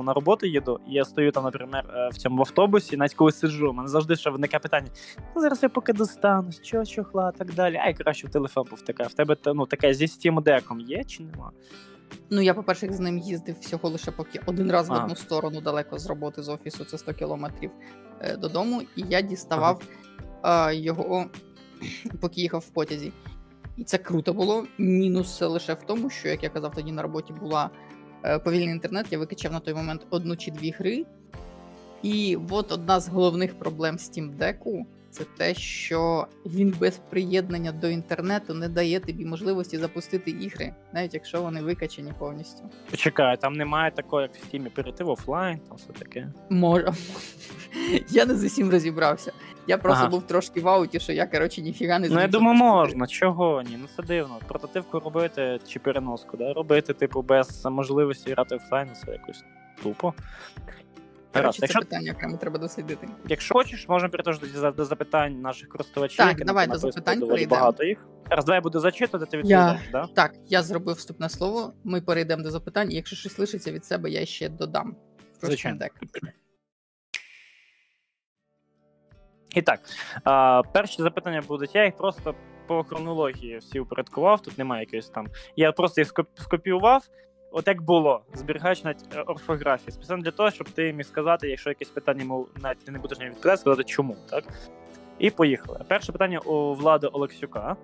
на роботу їду, і я стою там, наприклад, в цьому автобусі, навіть коли сиджу, у мене завжди ще виникає питання, зараз я поки достану, що чохла, так далі, ай, краще в телефон повтикаю. В тебе таке зі Steam Deck'ом є чи нема? Ну, я, по-перше, з ним їздив всього лише поки один раз в одну сторону далеко з роботи, з офісу, це 100 кілометрів додому, і я діставав його, поки їхав в потязі. І це круто було. Мінус лише в тому, що, як я казав, тоді на роботі була повільний інтернет, я викачав на той момент 1 чи 2 гри. І от одна з головних проблем Steam Deck'у – це те, що він без приєднання до інтернету не дає тобі можливості запустити ігри, навіть якщо вони викачені повністю. Почекай, там немає такого, як в Steam, перейти в офлайн, там все таке? Може. Я не з усім розібрався. Я просто був трошки в ауті, що я, коротше, ніфіга не зміг. Ну, я думаю, можна. Чого? Ні, це дивно. Портативку робити, чи переноску, да? Робити, типу, без можливості грати офлайн, це якось тупо. Коротше, це питання окремо треба дослідити. Якщо хочеш, можемо перейти до запитань наших користувачів. Так, давай до запитань перейдемо. Раз, давай я буду зачитувати, ти відповідаєш, так? Да? Так, я зробив вступне слово, ми перейдемо до запитань, і якщо щось лишиться від себе, я ще додам. Звичайно. І так, перші запитання будуть, я їх просто по хронології всі упорядкував, тут немає якоїсь там, я просто їх скопіював, от як було, зберігаючи навіть орфографію, спеціально для того, щоб ти міг сказати, якщо якесь питання, мов, навіть ти не будеш мені відповідати, сказати чому, так? І поїхали. Перше питання у Влади Олексюка,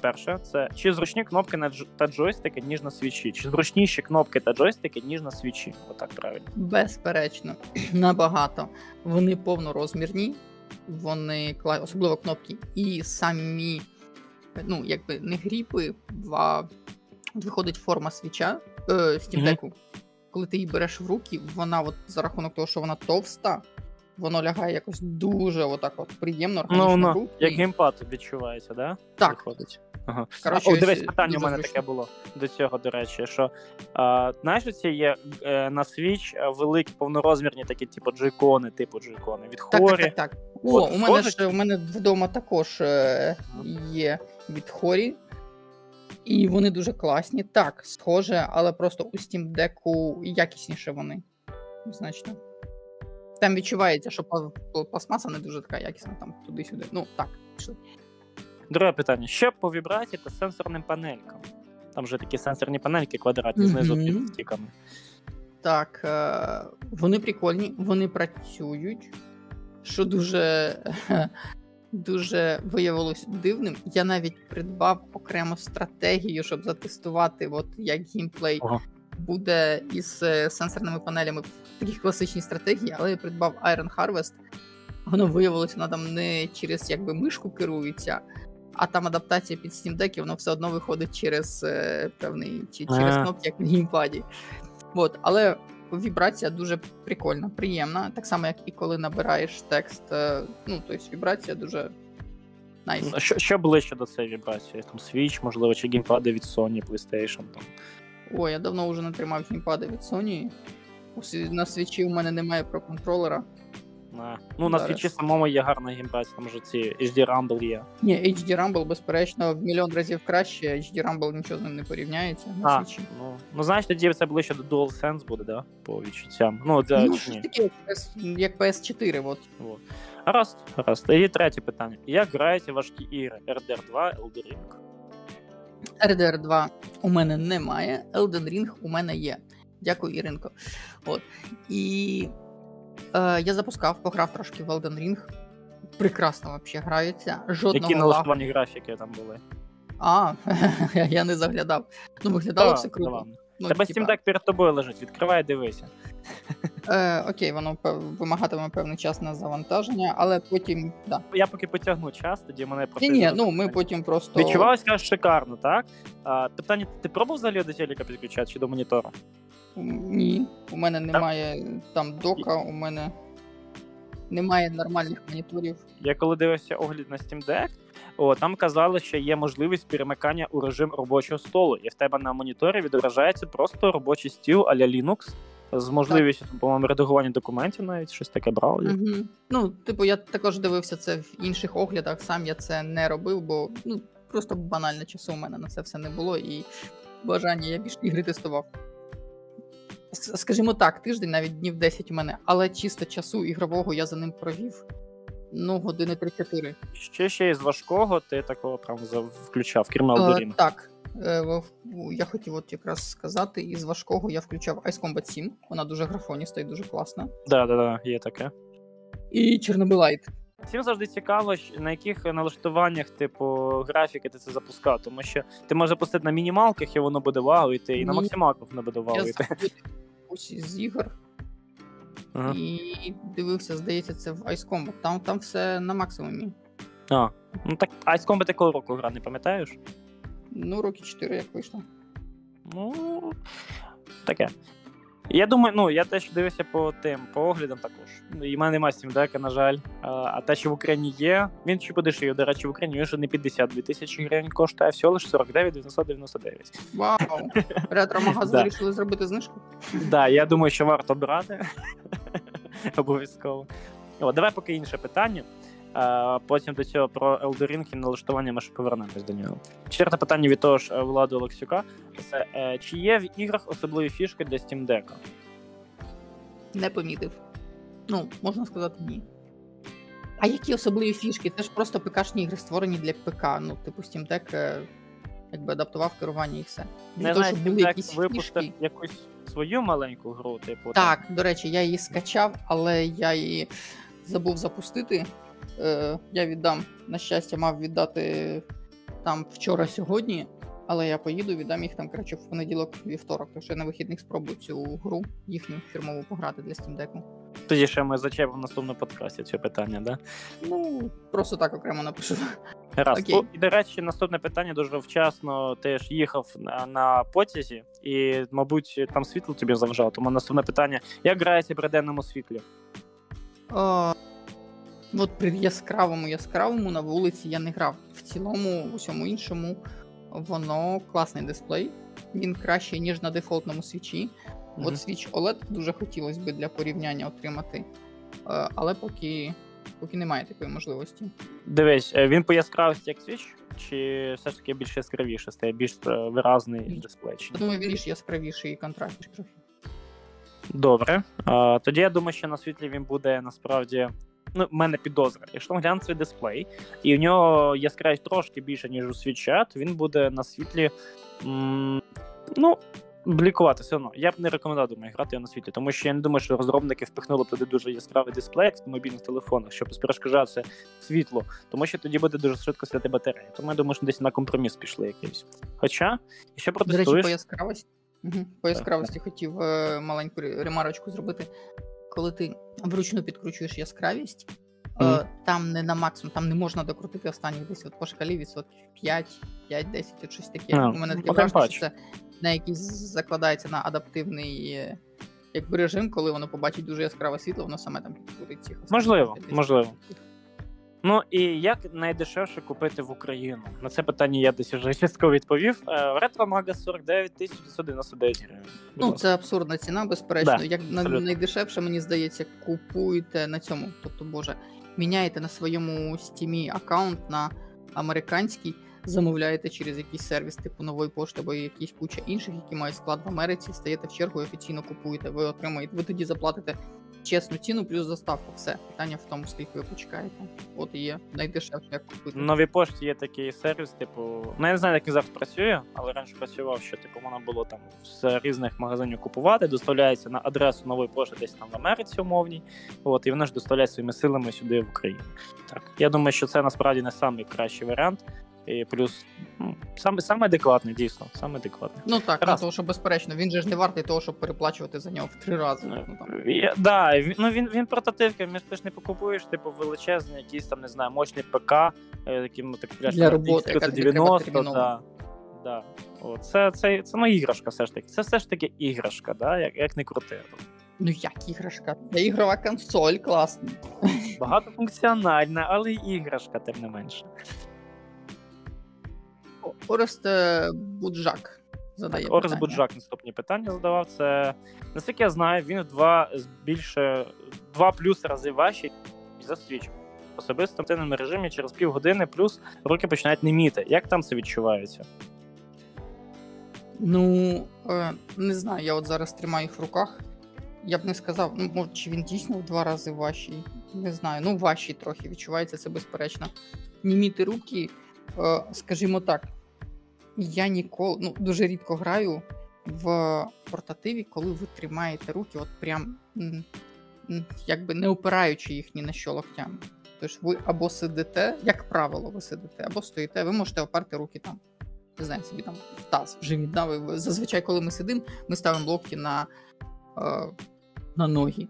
перше, це чи зручні кнопки та джойстики, ніж на свічі? Чи зручніші кнопки та джойстики, ніж на свічі? Отак правильно. Безперечно, набагато. Вони повнорозмірні. Вони, особливо кнопки, і самі, ну, якби не гріпи, а виходить форма свіча Steam Deck'у. Коли ти її береш в руки, вона от за рахунок того, що вона товста, воно лягає якось дуже отак от приємно, органічно в руки. Як геймпад відчувається, да? Так. Виходить. Ага. Короче, дивись, питання у мене таке було до цього, до речі, що знаєш, оці є на Switch великі повнорозмірні такі, типу, джойкони, від Hori. Так. О, от, у мене вдома також є від Hori, і вони дуже класні. Так, схоже, але просто у Steam Deck'у якісніше вони, значно. Там відчувається, що пластмаса не дуже така якісна, там туди-сюди. Ну, так, пішли. Друге питання. Що по вібрації та сенсорним панелькам? Там вже такі сенсорні панельки квадратні знизу під стіками. Так, вони прикольні, вони працюють, що дуже виявилось дивним. Я навіть придбав окремо стратегію, щоб затестувати, от як геймплей буде із сенсорними панелями в такій класичній стратегії, але я придбав Iron Harvest. Воно виявилося, вона там не через якби мишку керується, а там адаптація під Steam Deck, і воно все одно виходить через певний, чи через кнопки, як в геймпаді. От, але вібрація дуже прикольна, приємна, так само, як і коли набираєш текст, ну, тобто вібрація дуже найс. Що ближче до цієї вібрації? Там Switch, можливо, чи геймпади від Sony, PlayStation? Там. Ой, я давно вже не тримав геймпади від Sony, на Switch у мене немає Pro-контролера. Ну, на свічі самому є гарна геймпад, там вже ці HD Rumble є. Ні, HD Rumble, безперечно, в мільйон разів краще, HD Rumble нічого з ним не порівняється на свічі. Ну, знаєш, тоді це ближче до DualSense буде, да? По відчуттям. Ну, для, ну що таке, як PS4, от. Вот. Раз. І третє питання. Як граєте важкі ігри? RDR 2, Elden Ring? RDR 2 у мене немає, Elden Ring у мене є. Дякую, Іринко. От. І... я запускав, пограв трошки в Elden Ring. Прекрасно вообще грається. Жодного які налаштувані графіки там були? Я не заглядав. Ну, виглядало все круто. Ну, тебе Steam Deck перед тобою лежить, відкривай, дивися. Окей, воно вимагатиме певний час на завантаження, але потім, да. Я поки потягну час, тоді мене просто... Ні, ну ми потім просто... Відчувалося шикарно, так? Питання, ти пробував взагалі до телека підключати чи до монітора? Ні, у мене немає там дока, у мене немає нормальних моніторів. Я коли дивився огляд на Steam Deck, там казали, що є можливість перемикання у режим робочого столу, і в тебе на моніторі відображається просто робочий стіл а-ля Linux, з можливістю, по-моєму, редагування документів навіть, щось таке брав. Угу. Ну, типу, я також дивився це в інших оглядах, сам я це не робив, бо ну просто банально часу у мене на це все не було, і бажання, я більш ігри тестував. Скажімо так, тиждень, навіть днів 10 у мене, але чисто часу ігрового я за ним провів, ну, години 3-4. Ще із важкого ти такого прям включав, крім Elden Ring? Так, я хотів от якраз сказати, із важкого я включав Ice Combat 7, вона дуже графоніста і дуже класна. Да, є таке. І Chernobylite. Всім завжди цікаво, на яких налаштуваннях, типу, графіки ти це запускав, тому що ти можеш запустити на мінімалках, і воно буде вагу йти, і на максималках воно буде вагу йти. Я запустив з ігор і дивився, здається, це в Ice Combat, там все на максимумі. Ну так Ice Combat якого року гра, не пам'ятаєш? Ну, роки 4, як вийшло. Ну, таке. Я думаю, я теж дивився по оглядам також. І в мене немає Steam Deck'а, на жаль. А те, що в Україні є, він ще подешевів. До речі, в Україні він ще не 52 тисячі гривень коштує, а всього лише 49,999. Вау! Ретро-магазин вирішили зробити знижку? Так, я думаю, що варто брати. Обов'язково. Давай поки інше питання. Потім до цього про Elden Ring і налаштування ми ще повернемось до нього. Четверте питання від того ж Влади Олексюка. Це, чи є в іграх особливі фішки для Steam Deck'а? Не помітив. Ну, можна сказати, ні. А які особливі фішки? Це ж просто ПК-шні ігри створені для ПК. Ну, типу Steam Deck якби адаптував керування і все. Не знаю, Steam Deck випустив якусь свою маленьку гру, типу. Так, до речі, я її скачав, але я її забув запустити. Я віддам, на щастя, мав віддати там вчора-сьогодні, але я поїду, віддам їх там, коротше, в понеділок-вівторок, тому що я на вихідних спробую цю гру, їхню фірмову, пограти для Steam Deck'у. Тоді ще ми зачепимо в наступному подкасті це питання, да? Ну, просто так окремо напишу. Раз. Окей. І, до речі, наступне питання дуже вчасно. Ти ж їхав на потязі, і, мабуть, там світло тобі заважало, тому наступне питання, як грається при денному світлі? От при яскравому на вулиці я не грав. В цілому, усьому іншому, воно класний дисплей. Він краще, ніж на дефолтному свічі. От свіч OLED дуже хотілося б для порівняння отримати. Але поки немає такої можливості. Дивись, він по яскравості як свіч? Чи все ж таки більш яскравіше? Стає більш виразний дисплей? Я думаю, він більш яскравіший і контрастніший. Добре. Тоді я думаю, що на світлі він буде насправді... в мене підозра. Якщо там глянцевий дисплей, і в нього яскравість трошки більше, ніж у свіча, то він буде на світлі блікувати все одно. Я б не рекомендував, думаю, грати його на світлі, тому що я не думаю, що розробники впихнули туди дуже яскравий дисплей в мобільних телефонах, щоб перешкоджати світло, тому що тоді буде дуже швидко сідати батарея. Тому я думаю, що десь на компроміс пішли якийсь. Хоча, якщо протестуєш... До речі, по яскравості хотів маленьку ремарочку зробити. Коли ти вручну підкручуєш яскравість, там не на максимум, там не можна докрутити останніх десь от по шкалі відсотків 5-10, от щось таке. У мене таке враження, що це на якийсь закладається на адаптивний якби режим, коли воно побачить дуже яскраве світло, воно саме там підкрутить цих. Можливо. Ну і як найдешевше купити в Україну? На це питання я десь уже частково відповів. Ретро-мага 49 999 гривень. Ну, це абсурдна ціна, безперечно. Да, як абсолютно. Найдешевше, мені здається, купуєте на цьому. Тобто, боже, міняєте на своєму стімі аккаунт на американський, замовляєте через якийсь сервіс типу Нової пошти або якісь куча інших, які мають склад в Америці, стаєте в чергу і офіційно купуєте. Ви отримаєте, ви тоді заплатите чесну ціну плюс доставку. Все. Питання в тому, скільки ви почекаєте. От і є найдешевше, як купити. В Новій пошті є такий сервіс, типу, ну я не знаю, як він зараз працює, але раніше працював, що типу можна було там з різних магазинів купувати, доставляється на адресу Нової пошти десь там в Америці умовній, от, і вона ж доставляє своїми силами сюди в Україну. Так. Я думаю, що це насправді не найкращий варіант. І плюс, ну, саме адекватний, дійсно, саме адекватний. Ну так, раз. Тому що, безперечно, він же ж не вартий того, щоб переплачувати за нього в 3 рази. Він портативка, ти ж не покупуєш, типу, величезний якийсь там, не знаю, мощний ПК, яким, так, для роботи, яка тобі треба терміново. Да. Це іграшка все ж таки. Це все ж таки іграшка, да? Як не крути. Ну як іграшка? Це ігрова консоль, класно. Багатофункціональна, але й іграшка, тим не менше. Орест Буджак задає питання. Орест Буджак наступні питання задавав. Це, наскільки я знаю, він в 2+ рази важчий за Switch. Особисто в тенному режимі через півгодини плюс руки починають неміти. Як там це відчувається? Ну, не знаю, я от зараз тримаю їх в руках. Я б не сказав, ну, чи він дійсно в 2 рази важчий. Не знаю, ну важчий трохи відчувається, це безперечно. Німіти руки... Скажімо так, я ніколи, дуже рідко граю в портативі, коли ви тримаєте руки, от прям, якби не опираючи їх ні на що локтями. Тож ви або сидите, як правило, ви сидите, або стоїте, ви можете оперти руки там, не знаю, собі там в таз, в живіт. Зазвичай, коли ми сидимо, ми ставимо локті на ноги.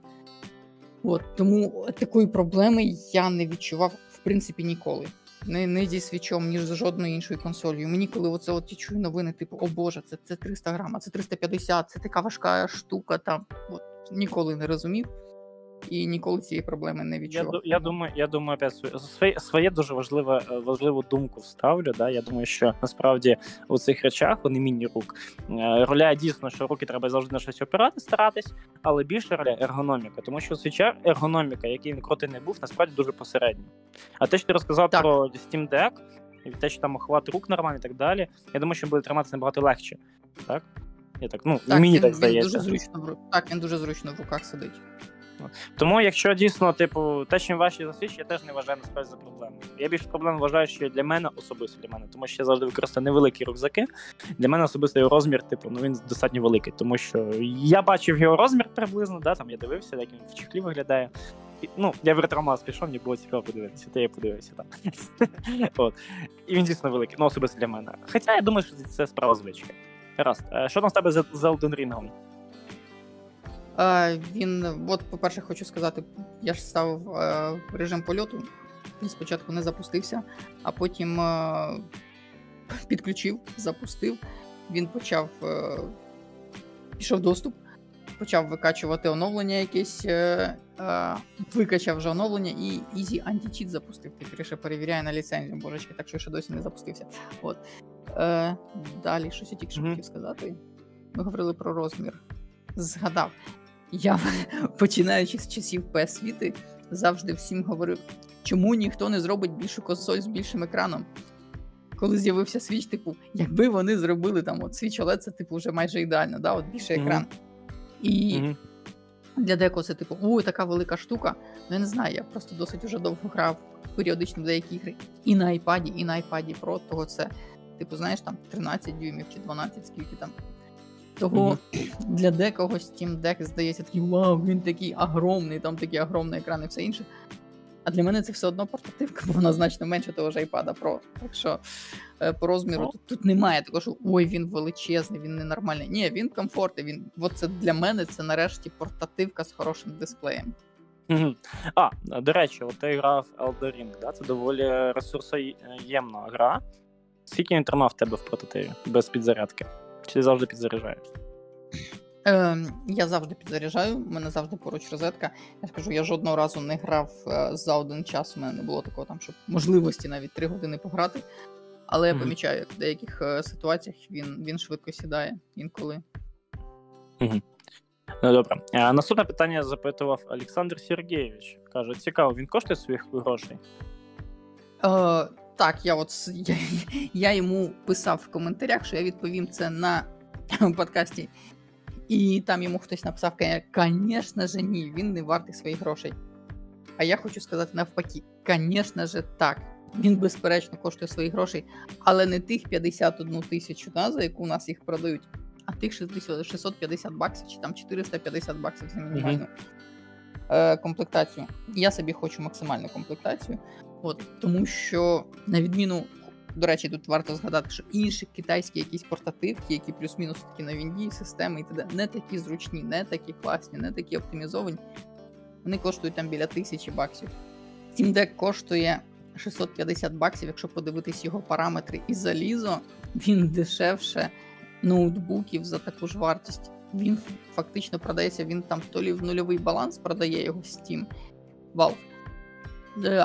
От, тому такої проблеми я не відчував, в принципі, ніколи. Не зі свічом, ніж з жодною іншою консолью. Мені коли оце от я чую новини, типу, о боже, це 300 грам, а це 350, це така важка штука, там, от, ніколи не розумів і ніколи цієї проблеми не відчував. Я думаю, опять своє дуже важливу думку вставлю, да? Я думаю, що насправді у цих речах, у немінні рук, роля дійсно, що руки треба завжди на щось опирати, старатись, але більше роля ергономіка, тому що у Switch ергономіка, який він крутий не був, насправді дуже посередньо. А те, що ти розказав так. Про Steam Deck, і те, що там охват рук нормальний і так далі, я думаю, що буде триматися набагато легче, так? Так, він дуже зручно в руках сидить. Тому, якщо дійсно, типу, те, чим важче за Switch, я теж не вважаю насправді за проблему. Я більше проблем вважаю, що для мене, тому що я завжди використовую невеликі рюкзаки. Для мене особисто його розмір, типу, він достатньо великий, тому що я бачив його розмір приблизно, да, там я дивився, як він в чехлі виглядає. Я в ретромаз пішов, мені було цікаво подивитися, то я подивився там. От. І він дійсно великий, особисто для мене. Хоча я думаю, що це справа звички. Раз. Що там з тебе з Elden Ring'ом? По-перше, хочу сказати, я ж став в режим польоту, спочатку не запустився, а потім підключив, запустив, він почав, пішов доступ, почав викачувати оновлення якесь, викачав вже оновлення і Easy Anti-Cheat запустив, тепер ще перевіряє на ліцензію, божечки, так що ще досі не запустився. От. Далі, щось я тільки що хотів сказати, ми говорили про розмір. Згадав, я, починаючи з часів PS Vita, завжди всім говорив, чому ніхто не зробить більшу консоль з більшим екраном. Коли з'явився Switch, типу, якби вони зробили там, от Switch OLED, це типу вже майже ідеально, да, от більший екран. І для декого це типу, така велика штука. Ну, я не знаю, я просто досить уже довго грав періодично в деякі ігри і на iPad Pro, того це, типу, знаєш, там 13 дюймів чи 12, скільки там. Того для декого Steam Deck здається такий, вау, він такий огромний, там такі огромні екрани і все інше. А для мене це все одно портативка, бо вона значно менше того ж iPad Pro. Так що по розміру тут немає такого, що він величезний, він ненормальний. Ні, він комфортний, це для мене це нарешті портативка з хорошим дисплеєм. До речі, ти грав Elden Ring, да? Це доволі ресурсоємна гра. Скільки він тримав тебе в портативі без підзарядки? Чи завжди підзаряджаєш? Я завжди підзаряджаю, в мене завжди поруч розетка. Я скажу, я жодного разу не грав за один час, в мене не було такого там, щоб можливості навіть 3 години пограти. Але я помічаю, в деяких ситуаціях він швидко сідає інколи. Ну, добре. Наступне питання запитував Олександр Сергійович. Каже, цікаво, він коштує своїх грошей? Так, я йому писав в коментарях, що я відповім це на подкасті. І там йому хтось написав, звісно ж, ні, він не вартий своїх грошей. А я хочу сказати навпаки, звісно ж, так. Він, безперечно, коштує своїх грошей, але не тих 51 тисячу, за яку у нас їх продають, а тих 650 баксів, чи там 450 баксів за мінімальну комплектацію. Я собі хочу максимальну комплектацію, тому що, на відміну, до речі, тут варто згадати, що інші китайські якісь портативки, які плюс-мінус такі на Вінді, системи і т.д., не такі зручні, не такі класні, не такі оптимізовані, вони коштують там біля 1000 баксів. Steam Deck коштує 650 баксів, якщо подивитись його параметри і залізо, він дешевше ноутбуків за таку ж вартість. Він фактично продається, він там то лі в нульовий баланс продає його Steam Valve.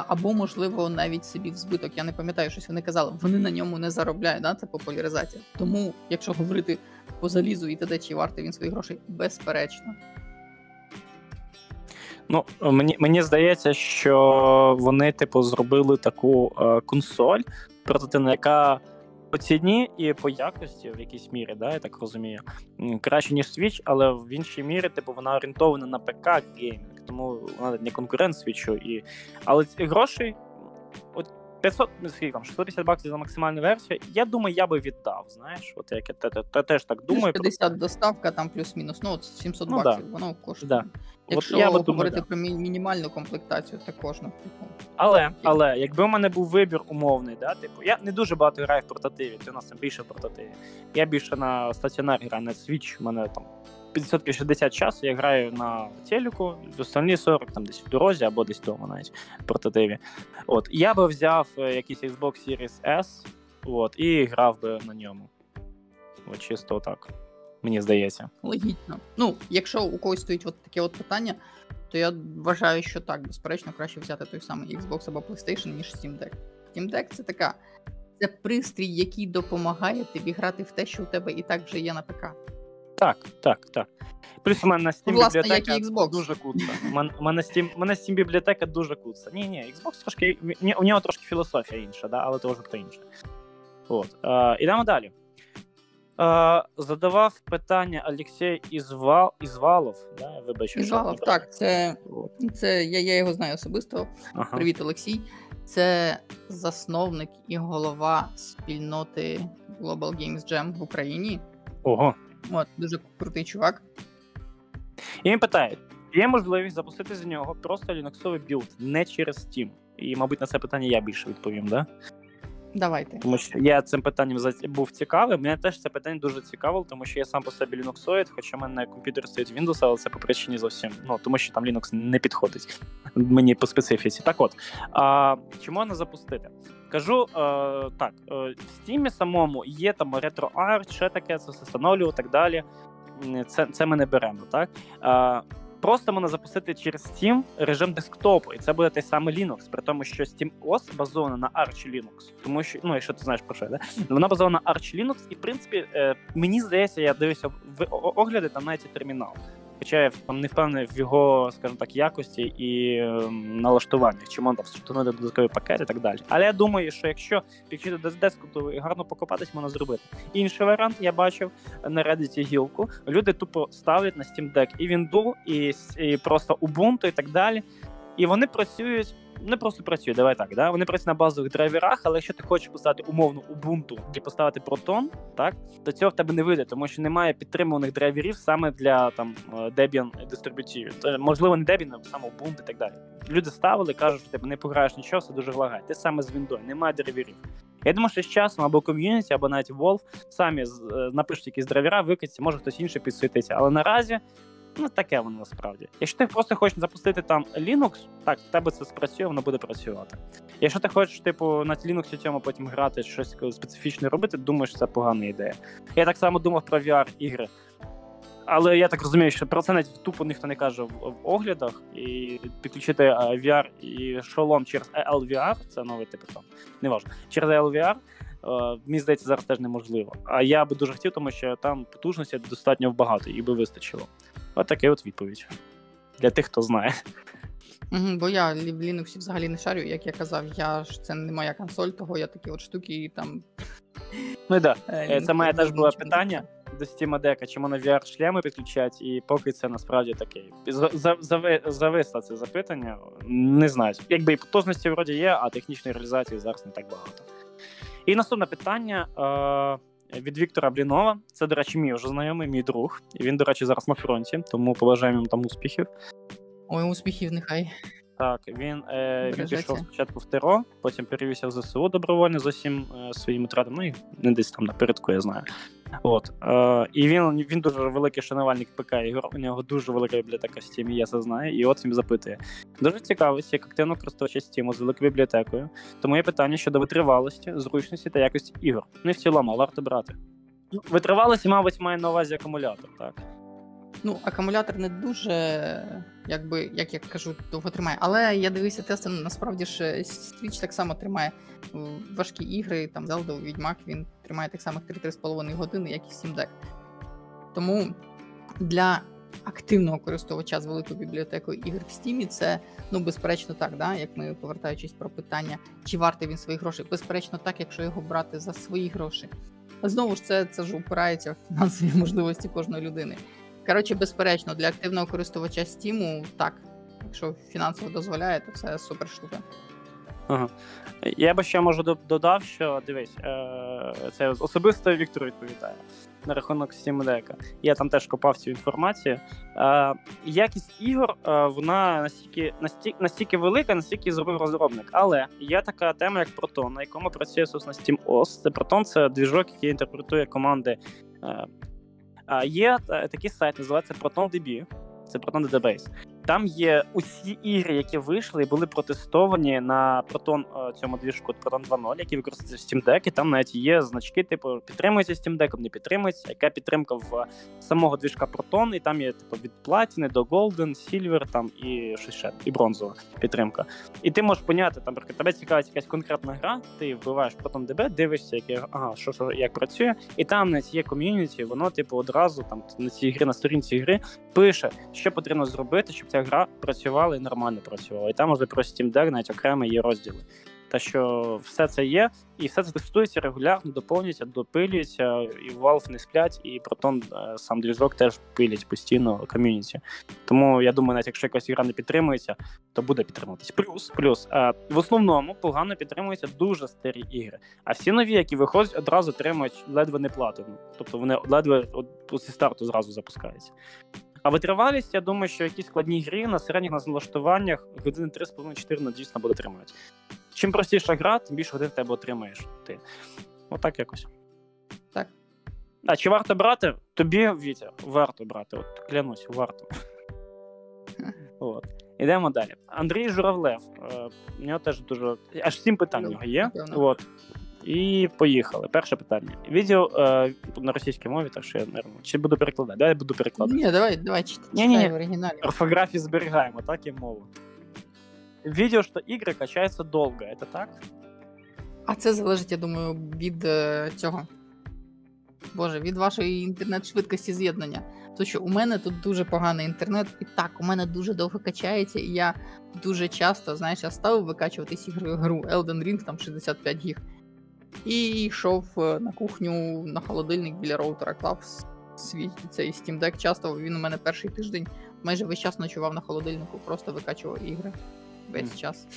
Або, можливо, навіть собі в збиток. Я не пам'ятаю, щось вони казали. Вони на ньому не заробляють, це популяризація. Тому, якщо говорити по залізу і т.д., чи вартий він своїх грошей, безперечно. Ну, мені здається, що вони, зробили таку консоль, портативну, яка по ціні і по якості, в якійсь мірі, я так розумію, краще, ніж Switch, але в іншій мірі, вона орієнтована на ПК-геймінг, тому вона не конкурент Switch. Але ці гроші, 650 баксів за максимальну версію, я думаю, я би віддав, знаєш, я теж так думаю. 50 доставка, там плюс-мінус, 700 баксів, воно коштує. Да. Якщо говорити про мінімальну комплектацію, також, наприклад. Але, якби у мене був вибір умовний, я не дуже багато граю в портативі, у нас там більше портативі. Я більше на стаціонарі граю, на Switch, у мене там 50-60 часу я граю на телеку, останні 40 там десь в дорозі або десь вдома навіть в портативі. Я би взяв якийсь Xbox Series S, і грав би на ньому. Чисто так. Мені здається. Логічно. Якщо у когось стоїть таке питання, то я вважаю, що так, безперечно, краще взяти той самий Xbox або PlayStation, ніж Steam Deck. Steam Deck – це пристрій, який допомагає тобі грати в те, що у тебе і так вже є на ПК. Так. Плюс у мене на Steam бібліотека дуже куца. У мене Steam бібліотека дуже куца. Ні, Xbox трошки, у нього трошки філософія інша, але теж про інше. Ідемо далі. Задавав питання Олексій Ізвалов, вибачте. Ізвалов, так, це я його знаю особисто. Ага. Привіт, Олексій. Це засновник і голова спільноти Global Games Jam в Україні. Ого. Дуже крутий чувак. І він питає, є можливість запустити з нього просто ліноксовий білд, не через Steam? І, мабуть, на це питання я більше відповім, так? Давайте. Тому що я цим питанням був цікавий. Мене теж це питання дуже цікавило, тому що я сам по собі ліноксоїд, хоча в мене на комп'ютері стоїть Windows, але це по причині зовсім. Тому що там Linux не підходить мені по специфіці. Так от, чи можна запустити? Кажу, так, в Steam самому є там RetroArch, ще таке, це все встановлюю і так далі. Це ми не беремо, так? Просто можна запустити через Steam режим десктопу, і це буде той самий Linux, при тому, що SteamOS базована на Arch Linux, тому що, якщо ти знаєш про що, вона базована на Arch Linux, і, в принципі, мені здається, я дивився огляди, там навіть термінал, хоча я там не впевнений в його, скажімо так, якості і налаштуваннях, чи можна там встановити додаткові пакети і так далі. Але я думаю, що якщо підключити до десктопу і гарно покопатись, можна зробити. Інший варіант, я бачив на Reddit гілку, люди тупо ставлять на Steam Deck і Windows, і просто Ubuntu і так далі. І вони працюють, не просто працюють, давай так, вони працюють на базових драйверах, але якщо ти хочеш поставити умовно Ubuntu і поставити Proton, так, то цього в тебе не вийде, тому що немає підтримуваних драйверів саме для там Debian дистрибутів. Можливо, не Debian, а саме Ubuntu і так далі. Люди ставили, кажуть, що ти не пограєш нічого, все дуже лагає. Ти саме з Windows, немає драйверів. Я думаю, що з часом або ком'юніті, або навіть Valve самі напишуть якісь драйвера, викидці, може хтось інший підсвітиться. Але наразі таке воно насправді. Якщо ти просто хочеш запустити там Linux, так, в тебе це спрацює, воно буде працювати. Якщо ти хочеш, на Linux у цьому потім грати, щось специфічне робити, думаєш, це погана ідея. Я так само думав про VR-ігри. Але я так розумію, що про це навіть тупо ніхто не каже в оглядах. І підключити VR і шолом через ELVR, це новий тип там, не важливо, через ELVR, мені здається, зараз теж неможливо. А я би дуже хотів, тому що там потужності достатньо багато і би вистачило. Ось така от відповідь. Для тих, хто знає. Бо я в Linux взагалі не шарю, як я казав, я ж це не моя консоль, того я такі от штуки і там... Ну і да, це моє теж було питання до Steam Deck, чому на VR-шлеми підключать, і поки це насправді таке. Зависло це запитання, не знаю. Якби і потужності вроді є, а технічної реалізації зараз не так багато. І наступне питання від Віктора Блінова. Це, до речі, мій вже знайомий, мій друг. І він, до речі, зараз на фронті, тому побажаємо йому там успіхів. Ой, успіхів нехай. Так, він пішов спочатку в ТРО, потім перевівся в ЗСУ добровольно з усім своїм втратом, ну і не десь там напередку, я знаю. От. І він дуже великий шанувальник ПК ігор, у нього дуже велика бібліотека Steam, я це знаю, і от він запитує. Дуже цікавиться, як активно користувачі Steam з великою бібліотекою, тому є питання щодо витривалості, зручності та якості ігор. Не в цілому, а варто брати. Витривалості, мабуть, має на увазі акумулятор, так? Ну, акумулятор не дуже, якби, як я кажу, довго тримає. Але я дивився тести, насправді ж Switch так само тримає важкі ігри, там Zelda, Відьмак, він тримає так само 3-3,5 години, як і Steam Deck. Тому для активного користувача з великою бібліотекою ігор в Steam це, ну, безперечно так, да? Як ми, повертаючись про питання, чи вартий він своїх грошей, безперечно так, якщо його брати за свої гроші. А знову ж це ж упирається в фінансові можливості кожної людини. Коротше, безперечно, для активного користувача Steam, так, якщо фінансово дозволяє, то це супер штука. Ага. Я би ще можу додав, що, дивись, це особисто Віктору відповідає на рахунок Steam Deck. Я там теж копав цю інформацію. Якість ігор, вона настільки велика, настільки зробив розробник. Але є така тема, як Proton, на якому працює, собственно, SteamOS. Це Proton, це двіжок, який інтерпретує команди. Є такий сайт, називається Proton DB, це Proton Database. Там є усі ігри, які вийшли і були протестовані на Proton цьому двіжку, Proton 2.0, які використовуються в Steam Deck, і там навіть є значки, типу, підтримується Steam Deck, не підтримується, яка підтримка в самого двіжка Proton, і там є типу від Platinum до Golden, Silver, там і щось ще, і бронзова підтримка. І ти можеш поняти, там, тебе цікавить якась конкретна гра, ти вбиваєш Proton DB, дивишся, яке, ага, що як працює, і там навіть є ком'юніті, воно типу одразу там на цій грі, на сторінці гри пише, що потрібно зробити, щоб ця гра працювала і нормально працювала. І там вже про Steam Deck навіть окремо є розділи. Та що все це є, і все це тестується регулярно, доповнюється, допилюється, і Valve не сплять, і Proton сам двіжок теж пилять постійно ком'юніті. Тому, я думаю, навіть якщо якась гра не підтримується, то буде підтримуватись. Плюс, в основному погано підтримуються дуже старі ігри. А всі нові, які виходять, одразу отримують ледве не платину. Тобто вони ледве зі старту зразу запускаються. А витривалість, я думаю, що якісь складні гри на середніх налаштуваннях години 3,5-4 дійсно буде тримати. Чим простіша гра, тим більше годин в тебе отримаєш ти. Отак якось. Так. А чи варто брати? Тобі, Вітя, варто брати. От клянусь, варто. От. Ідемо далі. Андрій Журавлев. У нього теж дуже... Аж 7 питань у нього є. От. І поїхали. Перше питання. Відео на російській мові, так що я нервую. Чи буду перекладати? Давай я буду перекладати. Ні, давай читай в оригіналі. Орфографію зберігаємо, так і мову. Відео, що ігри качаються довго, це так? А це залежить, я думаю, від цього. Боже, від вашої інтернет-швидкості з'єднання. Тому що у мене тут дуже поганий інтернет, і так, у мене дуже довго качається, і я дуже часто, знаєш, я ставив викачуватись гру Elden Ring, там 65 гіг. І йшов на кухню, на холодильник біля роутера, клав свій цей Steam Deck. Часто він у мене перший тиждень майже весь час ночував на холодильнику, просто викачував ігри весь час.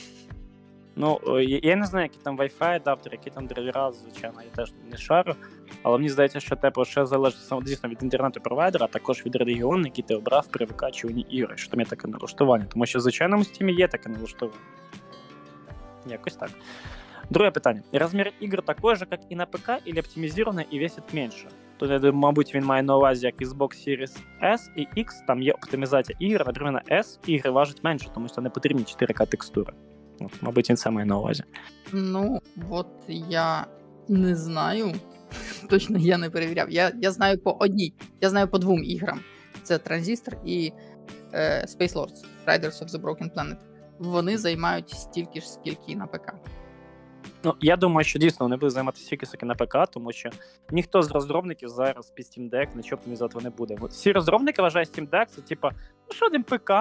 Ну, я не знаю, які там Wi-Fi адаптери, які там драйвера, звичайно, я теж не шарю. Але мені здається, що типу ще залежить, дійсно, від інтернету-провайдера, а також від регіону, який ти обрав при викачуванні ігри, що там є таке налаштування. Тому що в звичайному Steam є таке налаштування. Якось так. Другое питання. Размер ігор такой же, як і на ПК, или оптимізовано і весить менше? Тут, я думаю, мабуть, він має на увазі, як Xbox Series S і X, там є оптимізація ігор, наприклад, на S ігри важать менше, тому що не потрібні 4К текстури. От, мабуть, він це має на увазі. Ну, от я не знаю. Точно я не перевіряв. Я знаю по одній, я знаю по двом іграм. це Transistor і Space Lords Riders of the Broken Planet. Вони займають стільки ж, скільки і на ПК. Ну, я думаю, що дійсно вони будуть займати стільки, скільки на ПК, тому що ніхто з розробників зараз під Steam Deck нічого оптимізувати не буде. Всі розробники вважають Steam Deck, це типа, ну що один ПК,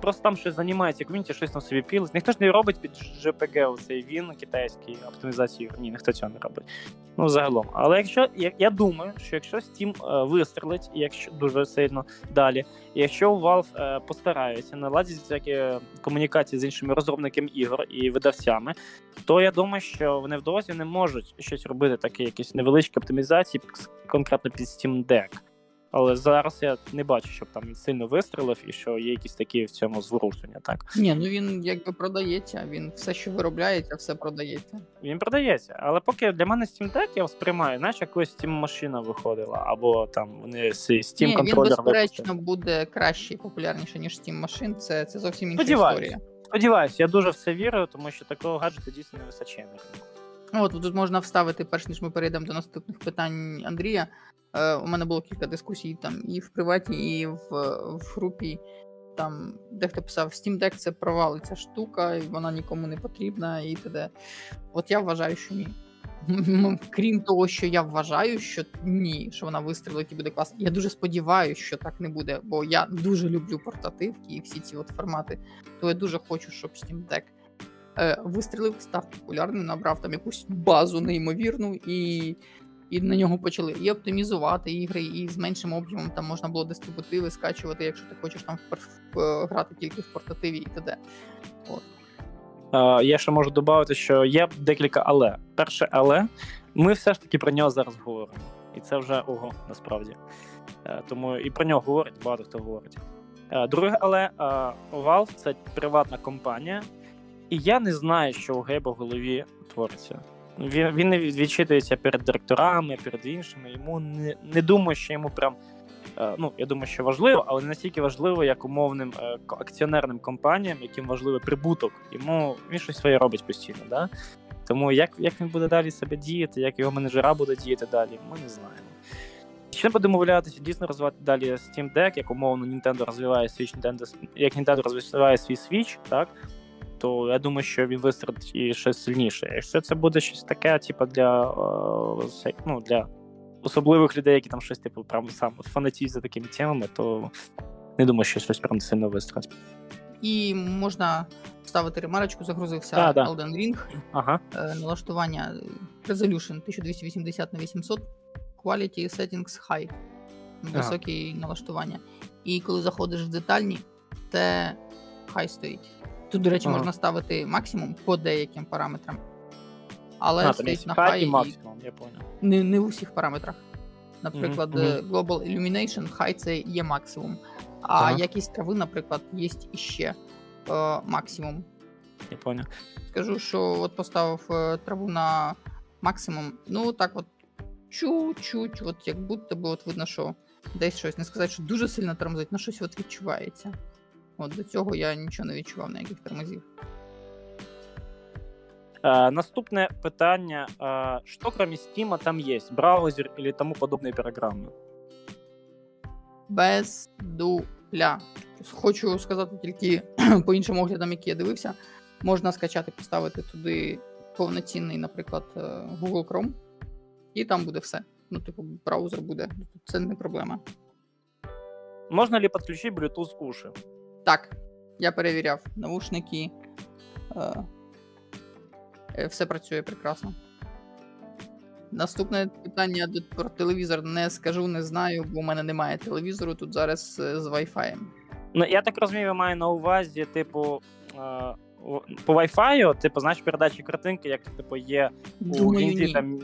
просто там щось займається ком'юніті, щось на собі пілить. Ніхто ж не робить під JPG оцей він, китайський, оптимізацію. Ні, ніхто цього не робить. Ну, загалом. Але якщо, я думаю, що якщо Steam вистрелить, якщо дуже сильно далі, якщо Valve постараються наладити всякі комунікації з іншими розробниками ігор і видавцями, то я думаю, що вони вдовзі не можуть щось робити, такі якісь невеличкі оптимізації конкретно під Steam Deck. Але зараз я не бачу, щоб там він сильно вистрілив і що є якісь такі в цьому зворушення, так? Ні, ну він якби продається, він все, що виробляється, все продається. Він продається, але поки для мене Steam Deck я сприймаю, знаєш, якось Steam машина виходила, або там вони Steam контролер. Він, безперечно, буде краще і популярніше, ніж Steam машин, це зовсім інша історія. Сподіваюсь, я дуже в це вірю, тому що такого гаджету дійсно не вистачає. От, тут можна вставити, перш ніж ми перейдемо до наступних питань Андрія. У мене було кілька дискусій там і в приватній, і в групі. Там дехто писав, Steam Deck це провалиться штука, вона нікому не потрібна і т.д. От я вважаю, що ні. Крім того, що я вважаю, що ні, що вона вистрілить і буде класно. Я дуже сподіваюся, що так не буде, бо я дуже люблю портативки і всі ці от формати. То я дуже хочу, щоб Steam Deck вистрілив, став популярним, набрав там якусь базу неймовірну і на нього почали і оптимізувати ігри, і з меншим об'ємом там можна було дистрибутиви скачувати, якщо ти хочеш там грати тільки в портативі і т.д. От. Я ще можу додати, що є декілька але. Перше але, ми все ж таки про нього зараз говоримо. І це вже ого, насправді. Тому і про нього говорить, багато хто говорить. Друге але, Valve – це приватна компанія, і я не знаю, що у Гейба в голові твориться. Він не відчитується перед директорами, перед іншими. Йому не думаю, що йому прям... Ну, я думаю, що важливо, але не настільки важливо, як умовним акціонерним компаніям, яким важливий прибуток. Йому він щось своє робить постійно, да? Тому як він буде далі себе діяти, як його менеджера буде діяти далі, ми не знаємо. Ще будемо домовлятися, дійсно розвивати далі Steam Deck, як умовно Nintendo розвиває Switch, як Nintendo розвиває свій Switch, так? То я думаю, що він вистрілить і щось сильніше. Якщо це буде щось таке, типу для особливих людей, які там щось типу прям сам фанатіють за такими темами, то не думаю, що щось прям сильно вистрілить. І можна ставити ремарочку, загрузився Elden Ring. Ага. Налаштування Resolution 1280x800, Quality Settings High. Високі налаштування. І коли заходиш в детальні, те High стоїть. Тут, до речі, можна ставити максимум по деяким параметрам. Але стоїть на хай і максимум, я понял. Не в усіх параметрах. Наприклад, Global Illumination, хай це є максимум. А якість трави, наприклад, є іще максимум. Я понял. Скажу, що от поставив траву на максимум, ну так от чуть-чуть, от як будто би от видно, що десь щось, не сказати, що дуже сильно тормозить, але щось от відчувається. От до цього я нічого не відчував ніяких тормозів. Наступне питання. Що крім Steam там є? Браузер або тому подобні програми? Без дупля. Хочу сказати тільки по іншим оглядам, які я дивився. Можна скачати, поставити туди повноцінний, наприклад, Google Chrome. І там буде все. Ну, типу, браузер буде. Це не проблема. Можна ли підключити Bluetooth уші? Так, я перевіряв навушники, все працює прекрасно. Наступне питання про телевізор не скажу, не знаю, бо в мене немає телевізору тут зараз з Wi-Fi. Ну, я так розумію, маю на увазі, типу, по Wi-Fi, типу, знаєш, передачі картинки, як типу, є у Інді, там...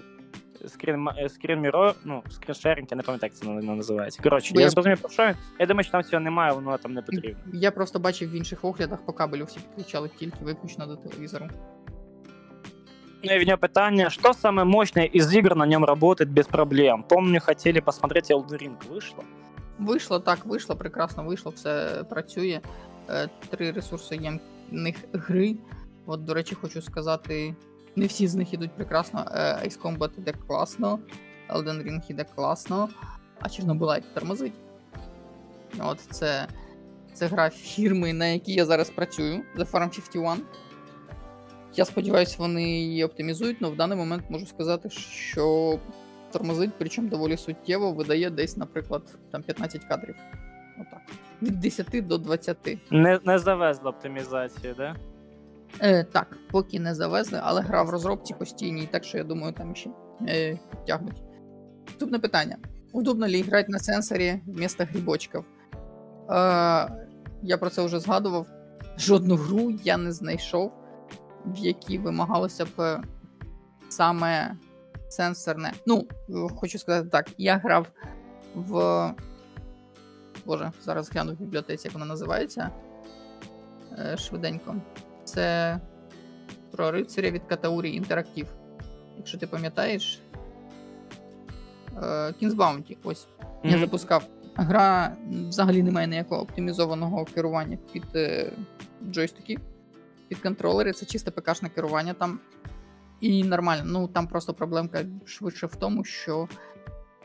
Скрін-мірор, ну, скріншерінг, я не пам'ятаю, як це називається. Коротше, я зрозумів, про що він. Я думаю, що там цього немає, воно там не потрібно. Я просто бачив в інших оглядах, по кабелю всі підключали тільки виключно до телевізору. Ну і в нього питання, що саме мощне із ігр на ньому працює без проблем? Помню, хотіли посмотрети Elden Ring, вийшло? Вийшло, прекрасно вийшло, все працює. 3 ресурсоємних гри. От, до речі, хочу сказати... Не всі з них ідуть прекрасно. Ice Combat іде класно, Elden Ring іде класно, а Chernobylite тормозить. От це гра фірми, на якій я зараз працюю, The Farm 51. Я сподіваюся, вони її оптимізують, але в даний момент можу сказати, що тормозить, причому доволі суттєво, видає десь, наприклад, там 15 кадрів. Отак. Від 10 до 20. Не завезли оптимізацію, да? Так, поки не завезли, але гра в розробці постійній, так що я думаю, там ще підтягнуть. Наступне питання. Удобно ли грати на сенсорі вмісто грибочків? Я про це вже згадував. Жодну гру я не знайшов, в якій вимагалося б саме сенсорне. Ну, хочу сказати так, я грав в... Боже, зараз гляну в бібліотеці, як вона називається. Швиденько. Це про рицаря від Катаурі Інтерактив. Якщо ти пам'ятаєш. King's Bounty, ось. Я запускав. Гра взагалі не має ніякого оптимізованого керування під джойстики, під контролери. Це чисто ПК-шне керування там. І нормально. Ну, там просто проблемка швидше в тому, що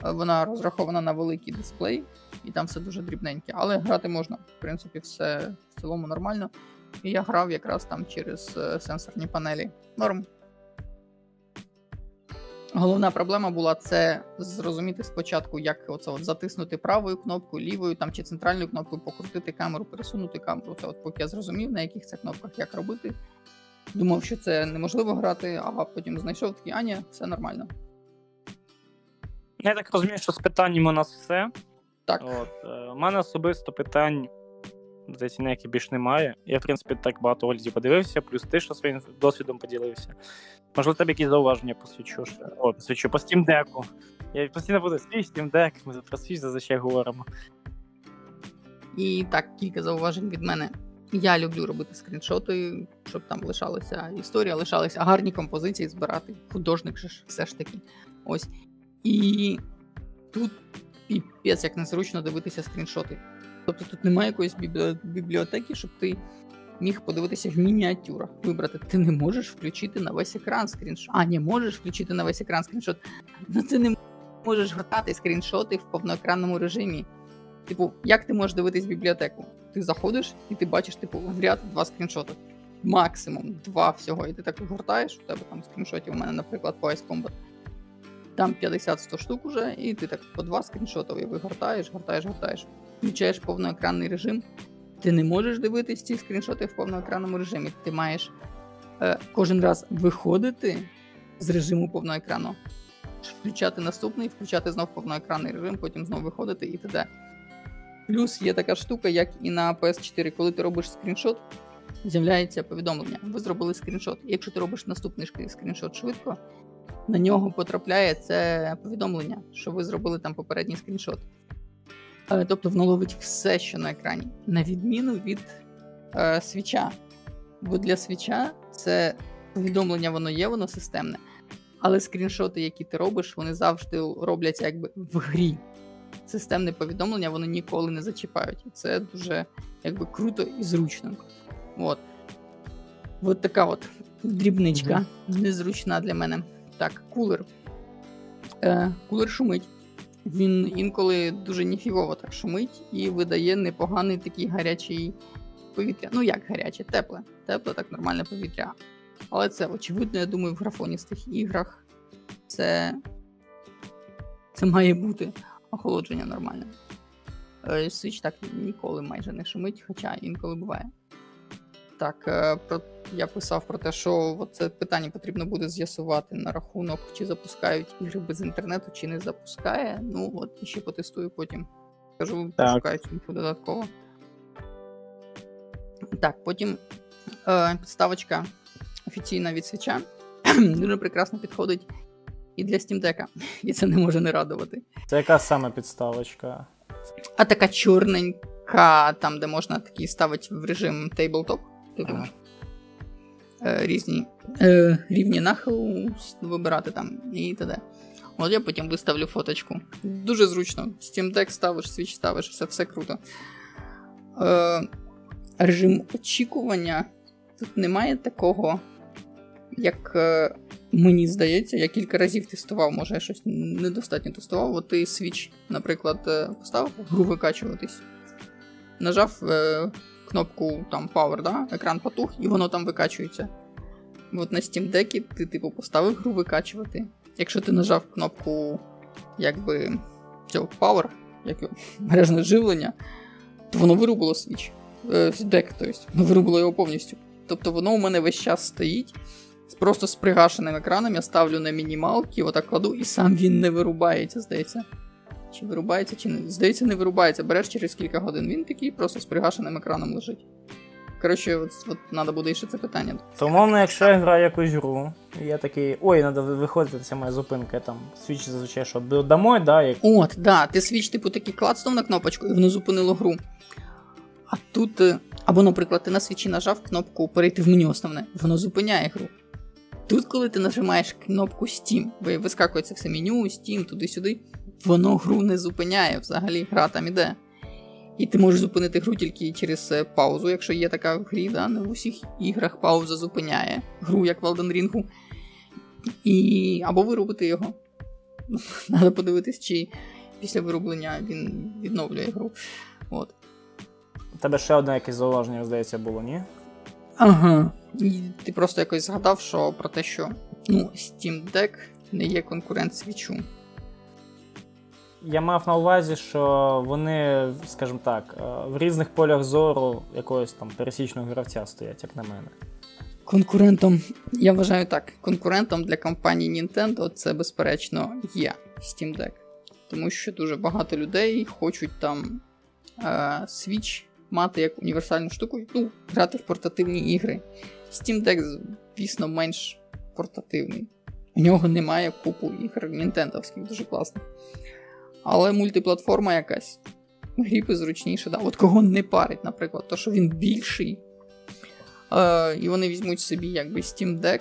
вона розрахована на великий дисплей, і там все дуже дрібненьке. Але грати можна. В принципі, все в цілому нормально. І я грав якраз там через сенсорні панелі. Норм. Головна проблема була це зрозуміти спочатку, як оце от затиснути правою кнопкою, лівою там, чи центральною кнопкою, покрутити камеру, пересунути камеру. Це от поки я зрозумів, на яких це кнопках як робити. Думав, що це неможливо грати, а потім знайшов такий, Аня, все нормально. Я так розумію, що з питанням у нас все. Так. От, у мене особисто питань, здається, ніяких більш немає. Я, в принципі, так багато оглядів подивився, плюс ти, що своїм досвідом поділився. Можливо, тебе якісь зауваження посвячу по Steam Deck'у. Я постійно буду свій Steam Deck, ми про свій зазвичай говоримо. І так, кілька зауважень від мене. Я люблю робити скріншоти, щоб там лишалася історія, лишалися гарні композиції збирати. Художник же ж все ж таки. Ось. І тут піпець, як незручно дивитися скріншоти. Тобто тут немає якоїсь бібліотеки, щоб ти міг подивитися в мініатюрах. Вибрати, ти не можеш включити на весь екран скріншот. А, не можеш включити на весь екран скріншот. Ну ти не можеш гортати скріншоти в повноекранному режимі. Типу, як ти можеш дивитись бібліотеку? Ти заходиш і ти бачиш, типу, в ряд два скріншоти. Максимум два всього. І ти так гортаєш, у тебе там скріншотів, у мене, наприклад, по Ice Combat. Там 50-100 штук уже, і ти так по два скріншотові гортаєш. Включаєш повноекранний режим. Ти не можеш дивитись ці скріншоти в повноекранному режимі. Ти маєш кожен раз виходити з режиму повноекрану, включати наступний, включати знов повноекранний режим, потім знов виходити і т.д. Плюс є така штука, як і на PS4. Коли ти робиш скріншот, з'являється повідомлення. Ви зробили скріншот. І якщо ти робиш наступний скріншот швидко, на нього потрапляє це повідомлення, що ви зробили там попередній скріншот. Тобто воно ловить все, що на екрані. На відміну від свіча. Бо для свіча це повідомлення, воно є, воно системне. Але скріншоти, які ти робиш, вони завжди робляться якби в грі. Системне повідомлення, вони ніколи не зачіпають. І це дуже якби круто і зручно. От. От така от дрібничка. Незручна для мене. Так, кулер. Кулер шумить. Він інколи дуже ніфігово так шумить і видає непоганий такий гарячий повітря. Ну як гаряче, тепле. Тепле, так нормальне повітря. Але це очевидно, я думаю, в графоністих іграх це має бути охолодження нормальне. Switch так ніколи майже не шумить, хоча інколи буває. Так, я писав про те, що це питання потрібно буде з'ясувати на рахунок, чи запускають ігри без інтернету, чи не запускає. Ну, от, ще потестую потім. Скажу, пошукаю інфу додатково. Так, потім підставочка офіційна від Switch'а дуже прекрасно підходить і для Steam Deck'а. І це не може не радувати. Це яка саме підставочка? А така чорненька, там, де можна такі ставити в режим тейблтоп. Типу. Різні рівні нахилу вибирати там і т.д. От я потім виставлю фоточку. Дуже зручно. Steam Deck ставиш, Switch ставиш, все круто. Режим очікування. Тут немає такого, як мені здається, я кілька разів тестував, може я щось недостатньо тестував. От ти Switch, наприклад, поставив гру викачуватись. нажав кнопку там Power, да? Екран потух, і воно там викачується. От на Steam Deck ти, типу, поставив гру викачувати. Якщо ти нажав кнопку, якби, цього Power, як його, мережне живлення, то воно вирубило Switch. Deck, тобто, воно вирубило його повністю. Тобто воно у мене весь час стоїть, просто з пригашеним екраном, я ставлю на мінімалки, отак кладу, і сам він не вирубається, здається. Чи вирубається, чи не. Здається, не вирубається. Береш через кілька годин. Він такий просто з пригашеним екраном лежить. Коротше, от треба буде ще це питання. Тому, якщо я граю якусь гру, я такий, ой, треба виходити, це моя зупинка, там, Switch зазвичай, що, домой, да? Як... От, да, ти Switch, типу, такий клацнув на кнопочку, і воно зупинило гру. А тут, або, наприклад, ти на Switch нажав кнопку «Перейти в меню основне», воно зупиняє гру. Тут, коли ти нажимаєш кнопку Steam, бо вискакується все меню, Steam, туди-сюди, воно гру не зупиняє, взагалі гра там іде. І ти можеш зупинити гру тільки через паузу, якщо є така в грі, да? Не в усіх іграх пауза зупиняє гру, як в Elden Ring. І... або вирубити його. Треба подивитись, чи після вирублення він відновлює гру. От. У тебе ще одне якесь зауваження, здається, було, ні? Ага. І ти просто якось згадав, що про те, що, ну, Steam Deck не є конкурент Switch'у. Я мав на увазі, що вони, скажімо так, в різних полях зору якогось там пересічного гравця стоять, як на мене. Конкурентом, я вважаю так, конкурентом для компанії Nintendo це, безперечно, є Steam Deck. Тому що дуже багато людей хочуть там Switch мати як універсальну штуку, ну, грати в портативні ігри. Steam Deck, звісно, менш портативний. У нього немає купу ігр нінтендовських, дуже класно. Але мультиплатформа якась. Гріпи зручніше, да. От кого не парить, наприклад, то що він більший, і вони візьмуть собі якби Steam Deck,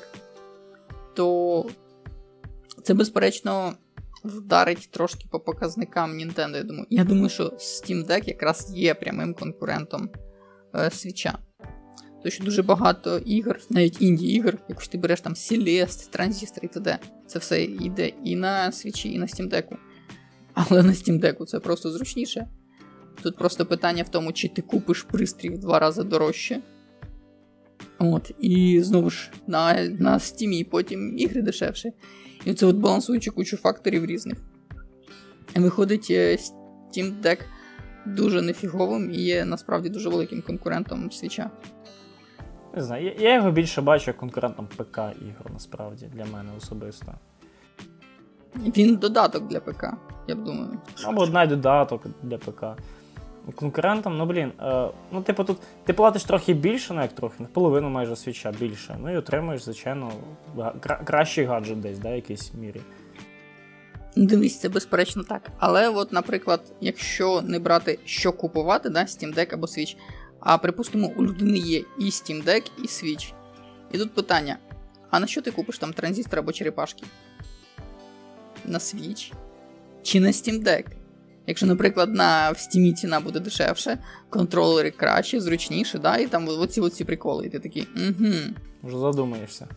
то це, безперечно, вдарить трошки по показникам Nintendo, я думаю. Я думаю, що Steam Deck якраз є прямим конкурентом Switch'а. Тому що дуже багато ігор, навіть інді-ігр, якщо ти береш там Celeste, Transistor і т.д. Це все йде і на Switch'і, і на Steam Deck'у. Але на Steam Deck'у це просто зручніше. Тут просто питання в тому, чи ти купиш пристрій в 2 рази дорожче. От, і знову ж на Steam і потім ігри дешевше. І це от балансуючи кучу факторів різних. Виходить Steam Deck дуже нефіговим і є насправді дуже великим конкурентом Switch'а. Не знаю, я його більше бачу як конкурентом ПК-ігор, насправді, для мене особисто. Він додаток для ПК, я б думаю. Або одна додаток для ПК. Конкурентам, ну блін, ну типу тут ти платиш трохи більше, ну як трохи, наполовину майже Switch'а більше, ну і отримуєш, звичайно, кращий гаджет десь, да, в якійсь мірі. Дивись, це безперечно так. Але от, наприклад, якщо не брати, що купувати, да, Steam Deck або Switch, а припустимо, у людини є і Steam Deck, і Switch. І тут питання, а на що ти купиш там транзистор або черепашки? На Switch? Чи на Steam Deck? Якщо, наприклад, в Steam'і ціна буде дешевше, контролери краще, зручніше, да, і там оці приколи, і ти такий, Вже задумаєшся.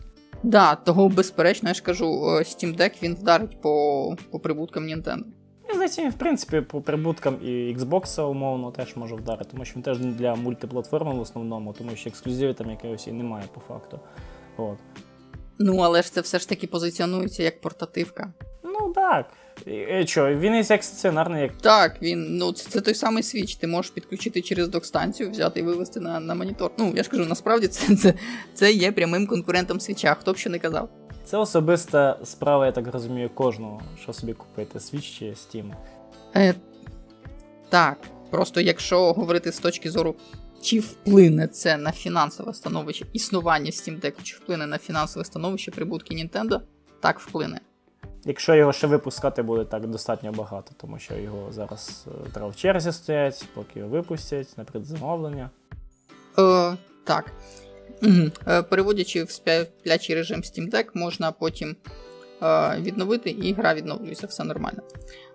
Да, того, безперечно, я ж кажу, Steam Deck, він вдарить по прибуткам Nintendo. І, знаєте, він, в принципі, по прибуткам і Xbox, умовно, теж може вдарити, тому що він теж для мультиплатформи в основному, тому що ексклюзивів там якогось і немає, по факту. От. Ну, але ж це все ж таки позиціонується як портативка. Ну, так. Що, він є як стаціонарний, як... Так, він, ну, це той самий Switch. Ти можеш підключити через док-станцію, взяти і вивести на монітор. Ну, я ж кажу, насправді це є прямим конкурентом Switch'а, хто б що не казав. Це особиста справа, я так розумію, кожного, що собі купити, Switch чи Steam. Так, просто якщо говорити з точки зору, чи вплине це на фінансове становище, існування Steam Deck, чи вплине на фінансове становище прибутки Nintendo, так вплине. Якщо його ще випускати буде так достатньо багато, тому що його зараз треба в черзі стоять, поки його випустять, на предзамовлення. Так. Переводячи в сплячий режим Steam Deck, можна потім відновити, і гра відновлюється, все нормально.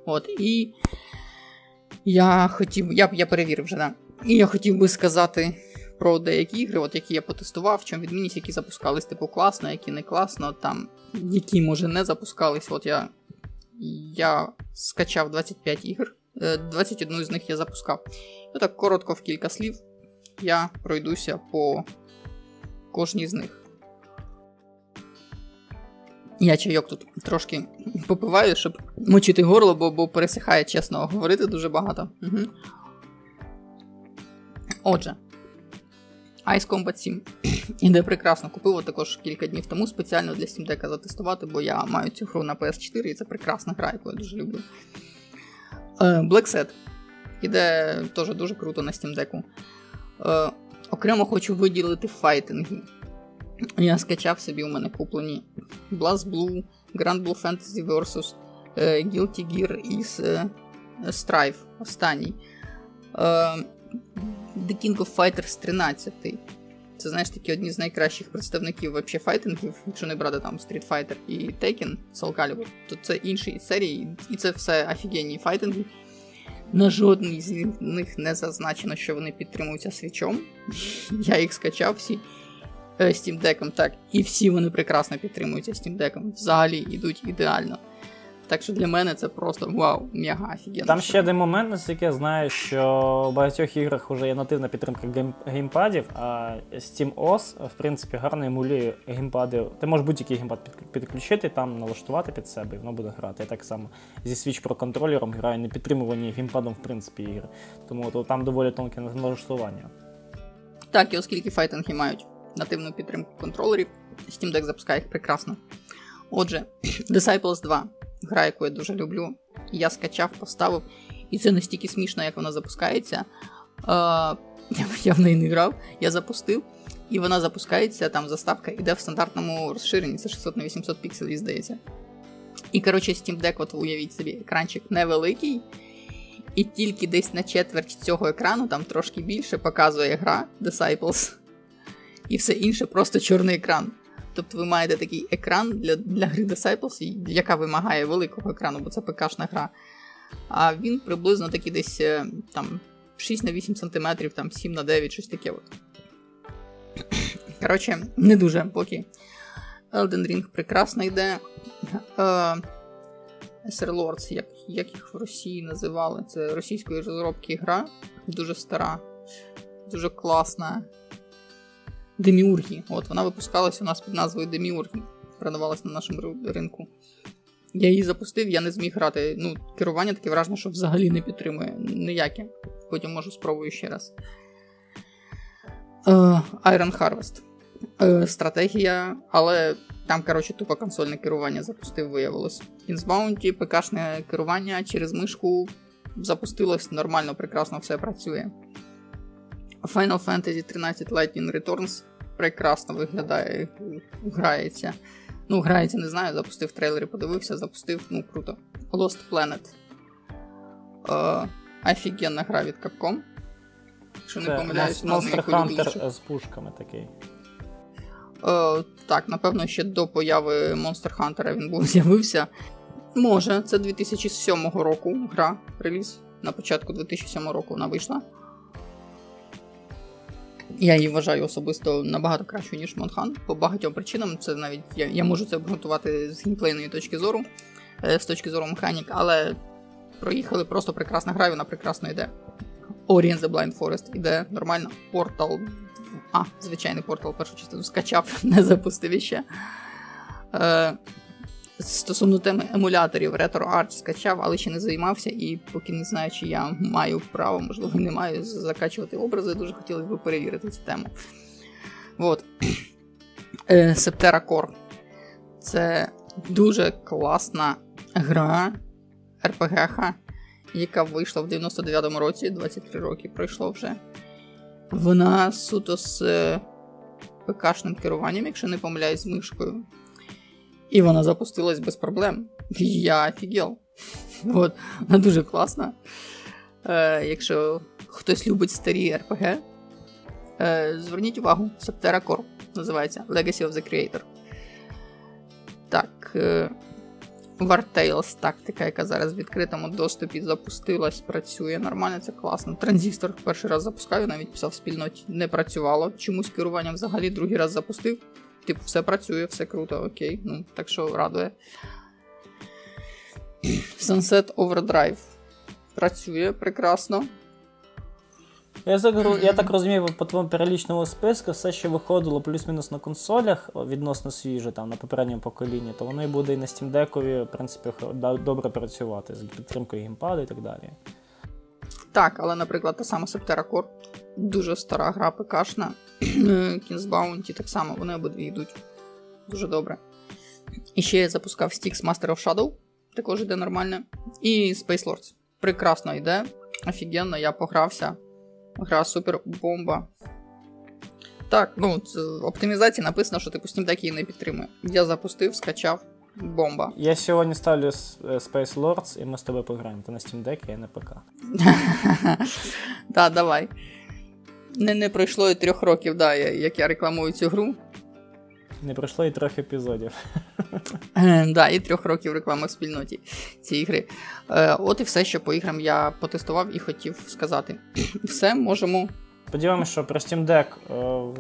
От, і я перевірив вже, да. І я хотів би сказати про деякі ігри, от які я потестував, в чому відмінність, які запускались типу класно, які не класно, там, які може не запускались. От я скачав 25 ігр 21 з них я запускав. Ну так, коротко в кілька слів я пройдуся по кожній з них. Я чайок тут трошки попиваю, щоб мочити горло, бо пересихає, чесно, говорити дуже багато. Угу. Отже, Ice Combat 7 іде прекрасно. Купив також кілька днів тому спеціально для Steam Deck'а затестувати, бо я маю цю гру на PS4, і це прекрасна гра, яку я дуже люблю. Black Set іде теж дуже круто на Steam Deck'у. Окремо хочу виділити файтинги. Я скачав собі, у мене куплені Blast Blue, Grand Blue Fantasy vs. Guilty Gear і Strive, останній. The King of Fighters 13. Це, знаєш, такі одні з найкращих представників вообще файтингів, якщо не брати там Street Fighter і Tekken, Soul Calibur, то це інші серії, і це все офігенні файтинги. На жодній з них не зазначено, що вони підтримуються свічом. Я їх скачав всі Steam Deck'ом, так, і всі вони прекрасно підтримуються Steam Deck'ом. Взагалі йдуть ідеально. Так що для мене це просто вау, мега офігенно. Там ще один момент, наскільки я знаю, що в багатьох іграх вже є нативна підтримка геймпадів, а SteamOS, в принципі, гарно емулює геймпади. Ти можеш будь-який геймпад підключити, там налаштувати під себе, і воно буде грати. Я так само зі Switch Pro контролером граю не підтримувані геймпадом, в принципі, ігри. Тому то, там доволі тонке налаштування. Так, і оскільки файтинги мають нативну підтримку контролерів, Steam Deck запускає їх прекрасно. Отже, Disciples 2. Гра, яку я дуже люблю. Я скачав, поставив. І це настільки смішно, як вона запускається. Я в неї не грав. Я запустив. І вона запускається, там заставка іде в стандартному розширенні. Це 600х800 пікселів, здається. І, коротше, Steam Deck, от уявіть собі, екранчик невеликий. І тільки десь на четверть цього екрану, там трошки більше, показує гра Disciples. І все інше просто чорний екран. Тобто ви маєте такий екран для гри Disciples, яка вимагає великого екрану, бо це ПК-шна гра. А він приблизно такий десь там 6х8 см, там 7х9, щось таке. От. Коротше, не дуже поки. Elden Ring прекрасно йде. SR Lords, як їх в Росії називали, це російської розробки гра, дуже стара, дуже класна. Деміургі. От, вона випускалась у нас під назвою Деміургі. Продавалась на нашому ринку. Я її запустив, я не зміг грати. Ну, керування таке враження, що взагалі не підтримує. Ніяке. Потім, можу, спробую ще раз. Iron Harvest. Стратегія, але там, коротше, тупо консольне керування запустив, виявилось. Inzbound, ПК-шне керування через мишку запустилось нормально, прекрасно, все працює. Final Fantasy 13 Lightning Returns прекрасно виглядає, грається. Ну, грається, не знаю, запустив трейлери, подивився, запустив, ну, круто. Lost Planet. Офігенна гра від Capcom. Якщо не помиляюсь, Monster Hunter з пушками такий. Так, напевно, ще до появи Monster Hunter він був з'явився. Може, це 2007 року гра, реліз. На початку 2007 року вона вийшла. Я її вважаю особисто набагато кращою, ніж Монхан, по багатьом причинам. Це навіть я можу це обґрунтувати з геймплейної точки зору, з точки зору механік, але проїхали, просто прекрасна гра, вона прекрасно йде. Ori and the Blind Forest йде нормально. Портал, звичайний портал, першу частину скачав, не запустив іще. Стосовно теми емуляторів, RetroArch скачав, але ще не займався, і поки не знаю, чи я маю право, можливо, не маю закачувати образи, дуже хотілося б перевірити цю тему. Вот. Septera Core. Це дуже класна гра, RPG-ха, яка вийшла в 99-му році, 23 роки пройшло вже. Вона суто з ПК-шним керуванням, якщо не помиляюсь, з мишкою. І вона запустилась без проблем. Я офігел. От. Вона дуже класна. Якщо хтось любить старі RPG, зверніть увагу. Septera Core називається. Legacy of the Creator. Так. War Tales, тактика, яка зараз в відкритому доступі запустилась, працює нормально, це класно. Transistor перший раз запускаю, навіть писав в спільноті, не працювало. Чомусь керування взагалі другий раз запустив. Типу, все працює, все круто, окей. Ну, так що радує. Sunset Overdrive. Працює прекрасно. Я так розумію, по твоєму перелічному списку, все, що виходило плюс-мінус на консолях, відносно свіже, там, на попередньому поколінні, то воно і буде і на Steam Deck'ові, в принципі, добре працювати, з підтримкою геймпаду і так далі. Так, але, наприклад, та сама Septera Core, дуже стара гра ПКшна, King's Bounty так само, вони обидві йдуть дуже добре. І ще я запускав Styx Master of Shadow, також йде нормально, і Space Lords. Прекрасно йде, офігенно, я погрався. Гра супер бомба. Так, ну, в оптимізації написано, що типу Steam Deck її не підтримує. Я запустив, скачав, бомба. Я сьогодні ставлю Space Lords, і ми з тобою пограємо. Ти на Steam Deck, я на ПК. Так, давай. Не пройшло і 3 років, як я рекламую цю гру. Не пройшло і 3 епізодів. Так, і 3 років реклами в спільноті цієї гри. От і все, що по іграм я потестував і хотів сказати. Все, можемо... Сподіваємося, що про Steam Deck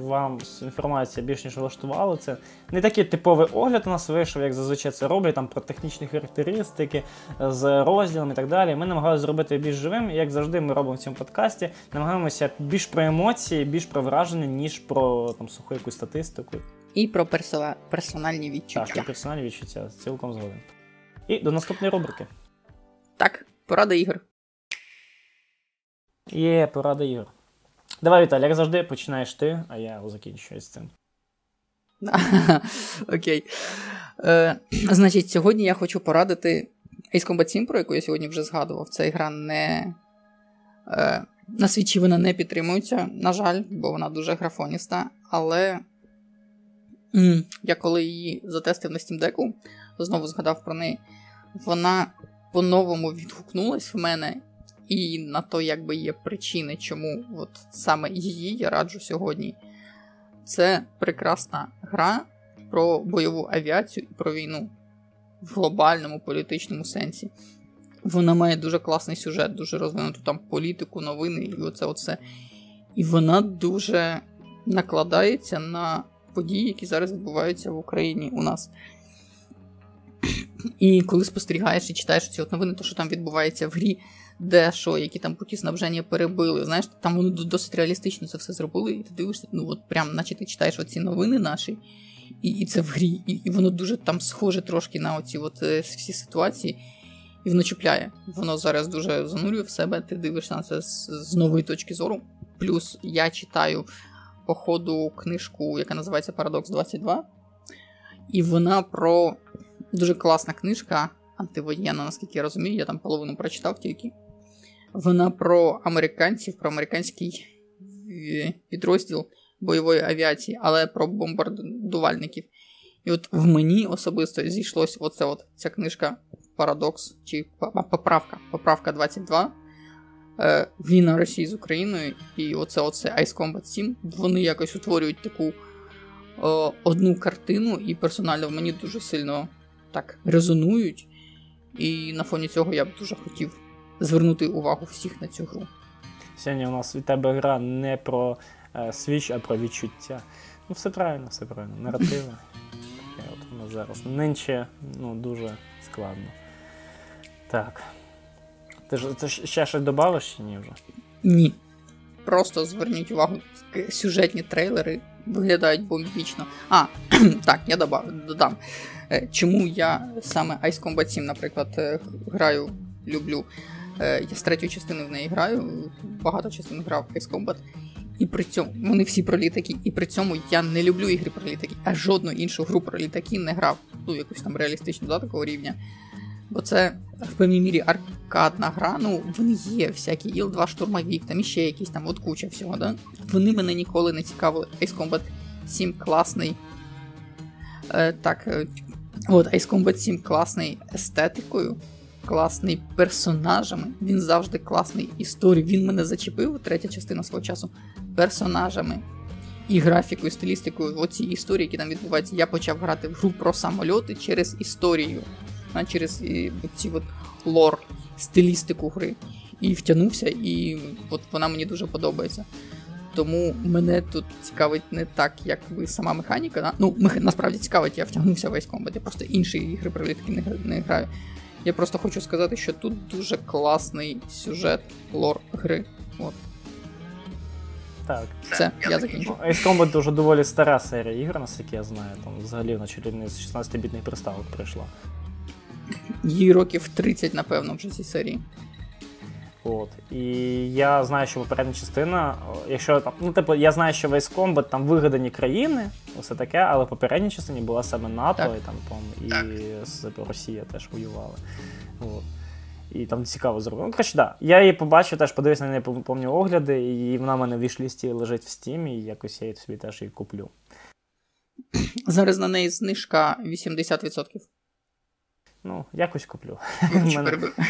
вам інформація більш ніж влаштувала. Це не такий типовий огляд у нас вийшов, як зазвичай це роблять, там про технічні характеристики, з розділом і так далі. Ми намагалися зробити більш живим, і як завжди ми робимо в цьому подкасті, намагаємося більш про емоції, більш про враження, ніж про там, суху якусь статистику. І про персональні відчуття. Так, персональні відчуття, цілком згоден. І до наступної рубрики. Так, порада ігор. Є, порада ігор. Давай, Віталій, як завжди, починаєш ти, а я закінчую з цим. Окей. Значить, сьогодні я хочу порадити Ice Combat 7, про яку я сьогодні вже згадував. Ця гра не... на свічі вона не підтримується, на жаль, бо вона дуже графоніста, але... Я коли її затестив на Steam Deck'у, знову згадав про неї, вона по-новому відгукнулась в мене, і на то якби є причини, чому от саме її я раджу сьогодні. Це прекрасна гра про бойову авіацію і про війну в глобальному політичному сенсі. Вона має дуже класний сюжет, дуже розвинуту там політику, новини і оце все. І вона дуже накладається на події, які зараз відбуваються в Україні у нас. І коли спостерігаєш і читаєш ці от новини, то що там відбувається в грі, де, що, які там путі снабження перебили, знаєш, там вони досить реалістично це все зробили, і ти дивишся, ну от прям, наче ти читаєш оці новини наші, і це в грі, і воно дуже там схоже трошки на оці от всі ситуації, і воно чіпляє. Воно зараз дуже занурює в себе, ти дивишся на це з нової точки зору. Плюс я читаю по ходу книжку, яка називається «Парадокс 22». І вона про... Дуже класна книжка, антивоєнна, наскільки я розумію, я там половину прочитав тільки. Вона про американців, про американський підрозділ бойової авіації, але про бомбардувальників. І от в мені особисто зійшлось оце от, ця книжка «Парадокс» чи «Поправка 22». Війна Росії з Україною і оце Ice Combat 7, вони якось утворюють таку одну картину і персонально в мені дуже сильно так резонують, і на фоні цього я б дуже хотів звернути увагу всіх на цю гру. Сьогодні у нас від тебе гра не про свіч, а про відчуття. Ну все правильно, наративи. От у нас зараз нинче, ну дуже складно. Так. Ти ще щось додавиш чи ні вже? Ні. Просто зверніть увагу, сюжетні трейлери виглядають бомбічно. Так, я додам. Чому я саме Ice Combat 7, наприклад, граю, люблю. Я з 3-ї частини в неї граю, багато частин грав Ice Combat. І при цьому, вони всі про літаки, і при цьому я не люблю ігри про літаки, а жодну іншу гру про літаки не грав. Ну, якусь там реалістичну, такого рівня. Бо це, в певній мірі, аркадна гра, ну, вони є всякі, Іл-2, Штурмовік, там іще якісь там, от куча всього, да? Вони мене ніколи не цікавили. Ice Combat 7 класний, Ice Combat 7 класний естетикою, класний персонажами, він завжди класний історією, він мене зачепив, 3-я частина свого часу, персонажами. І графікою, і стилістикою, оці історії, які там відбуваються, я почав грати в гру про самольоти через історію. Через ці от лор, стилістику гри. І втягнувся, і от вона мені дуже подобається. Тому мене тут цікавить не так, як ви сама механіка. Ну, насправді цікавить, я втягнувся в Ice Combat, я просто інші ігри про літаки не граю. Я просто хочу сказати, що тут дуже класний сюжет, лор гри. От. Так. Все, я закінчу. Ice Combat дуже доволі стара серія ігор, наскільки я знаю. Там взагалі вона чуть ли не з 16-бітних приставок прийшла. Їй років 30, напевно, вже цій серії. От. І я знаю, що попередня частина, якщо там, ну, типу, я знаю, що весь комбат, там вигадані країни, усе таке, але в попередній частині була саме НАТО, так. і Росія теж воювала. От. І там цікаво зробили. Ну, коротше, да. Я її побачив, теж подивився на неї, помню огляди, і вона в мене в вішлісті лежить в Стімі, і якось я її собі теж її куплю. Зараз на неї знижка 80%. Ну, якось куплю.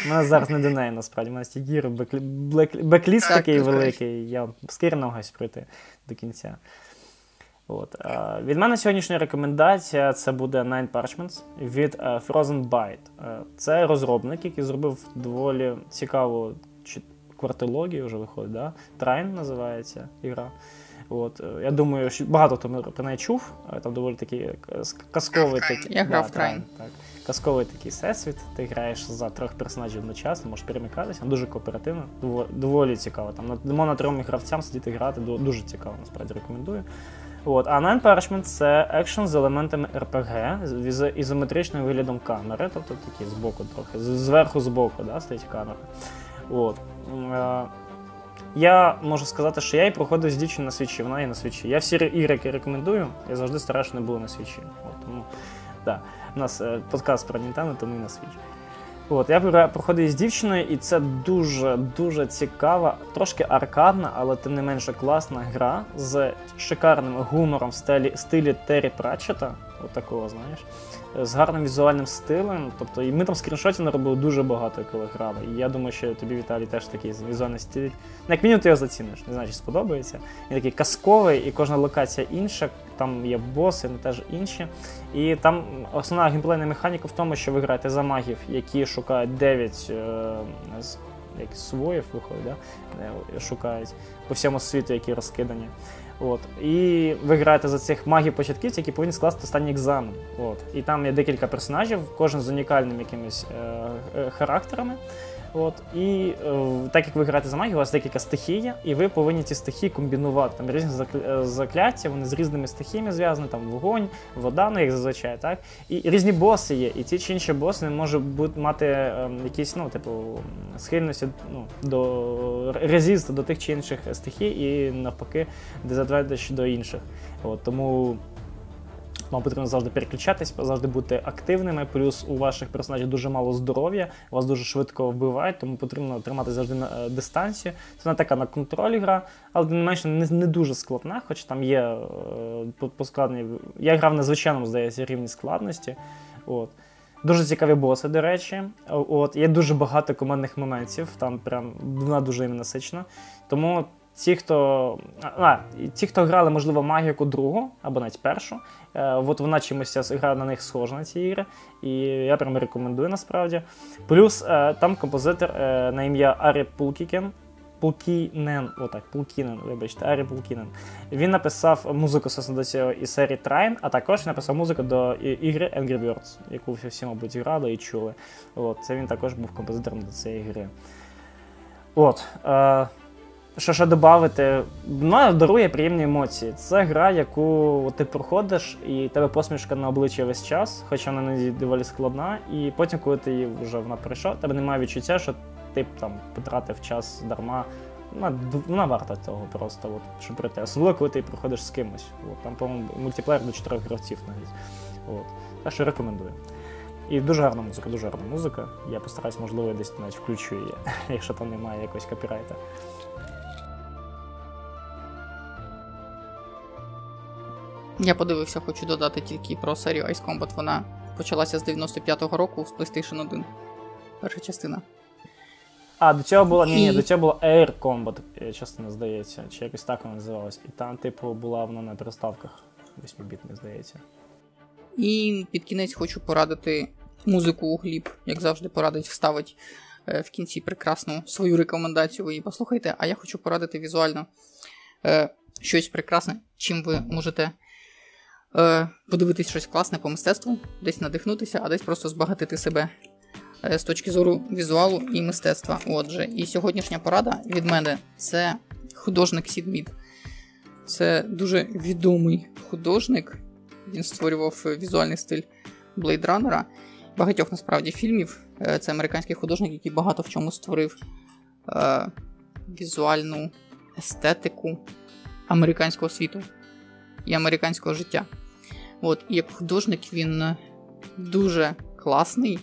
Мене зараз не до неї, насправді. У мене стільки бекліст такий великий. Я скоро намагаюсь пройти до кінця. От. Від мене сьогоднішня рекомендація це буде Nine Parchments від Frozen Byte. Це розробник, який зробив доволі цікаву квартилогію, вже виходить, да? Трайн називається ігра. От, я думаю, що багато хто про неї чув, там доволі такий казковий такий. Я грав в Трайн. Так. Казковий такий всесвіт, ти граєш за трьох персонажів одночасно, можеш перемикатися, вона дуже кооперативна, доволі цікаво. Там можна трьом гравцям сидіти грати, дуже цікаво, насправді рекомендую. От. А Nine Parchments — це екшен з елементами RPG, з ізометричним виглядом камери, тобто такі збоку трохи, зверху збоку, да, стоїть камера. От. Я можу сказати, що я її проходив з дівчиною на Свічі, вона і на Свічі. Я всі ігри, які рекомендую, я завжди стараюся, щоб не було на Свічі. От, тому, да. У нас подкаст про Nintendo, тому і на Свічі. От, я проходив з дівчиною, і це дуже-дуже цікава, трошки аркадна, але тим не менше класна гра з шикарним гумором в стилі Террі Пратчета, от такого, знаєш, з гарним візуальним стилем. Тобто, і ми там скріншотів наробили дуже багато, коли грали. І я думаю, що тобі, Віталій, теж такий візуальний стиль. Як мінімум ти його заціниш, не знаю, чи сподобається. Він такий казковий, і кожна локація інша, там є боси, вони теж інші. І там основна геймплейна механіка в тому, що ви граєте за магів, які шукають 9 своїв, виходить, да? Шукають по всьому світу, які розкидані. От. І ви граєте за цих магів-початківців, які повинні скласти останній екзамен. От. І там є декілька персонажів, кожен з унікальними якимись характерами. От. І так як ви граєте за магію, у вас декілька стихій, і ви повинні ці стихії комбінувати. Там різні закляття, вони з різними стихіями зв'язані, там вогонь, вода, ну як зазвичай, так? І різні боси є, і ці чи інші боси не можуть мати якісь, ну, типу, схильності, ну, до резисту до тих чи інших стихій і навпаки дезадвантаж до інших. От, тому вам потрібно завжди переключатись, завжди бути активними, плюс у ваших персонажів дуже мало здоров'я, вас дуже швидко вбивають, тому потрібно тримати завжди дистанцію. Це вона така на контроль гра, але не менше не дуже складна, хоч там є поскладні. Я грав на звичайному, здається, рівні складності. От. Дуже цікаві боси, до речі. От. Є дуже багато командних моментів, там прям вона дуже насичена. Тому ті, хто грали, можливо, магіку другу, або навіть першу, от вона чимось, гра на них схожа, на ці ігри, і я прям рекомендую, насправді. Плюс там композитор на ім'я Арі Пулкінен. Він написав музику до цієї серії Train, а також написав музику до ігри Angry Birds, яку всі, мабуть, грали і чули. От, це він також був композитором до цієї гри. От. Що ще додати? Вона дарує приємні емоції. Це гра, яку ти проходиш, і тебе посмішка на обличчі весь час, хоча вона не доволі складна, і потім, коли ти її вже пройшов, тебе немає відчуття, що ти там потратив час дарма. Вона варта того просто, от, щоб пройти. Особливо, коли ти проходиш з кимось. От, там, по-моєму, мультиплеєр до 4 гравців навіть. От. Так що рекомендую. І дуже гарна музика. Я постараюсь, можливо, десь навіть включу її, якщо там немає якогось копірайта. Я подивився, хочу додати тільки про серію Ice Combat. Вона почалася з 95-го року з PlayStation 1. Перша частина. А, до цього була, до цього була Air Combat частина, здається. Чи якось так вона називалась. І там, типу, була вона на приставках 8-бітних, здається. І під кінець хочу порадити музику у Гліб, як завжди порадить, вставить в кінці прекрасну свою рекомендацію. Ви її послухайте, а я хочу порадити візуально щось прекрасне, чим ви можете подивитись щось класне по мистецтву, десь надихнутися, а десь просто збагатити себе з точки зору візуалу і мистецтва. Отже, і сьогоднішня порада від мене – це художник Сід Мід. Це дуже відомий художник, він створював візуальний стиль Blade Runner, багатьох насправді фільмів. Це американський художник, який багато в чому створив візуальну естетику американського світу і американського життя. От, і як художник він дуже класний.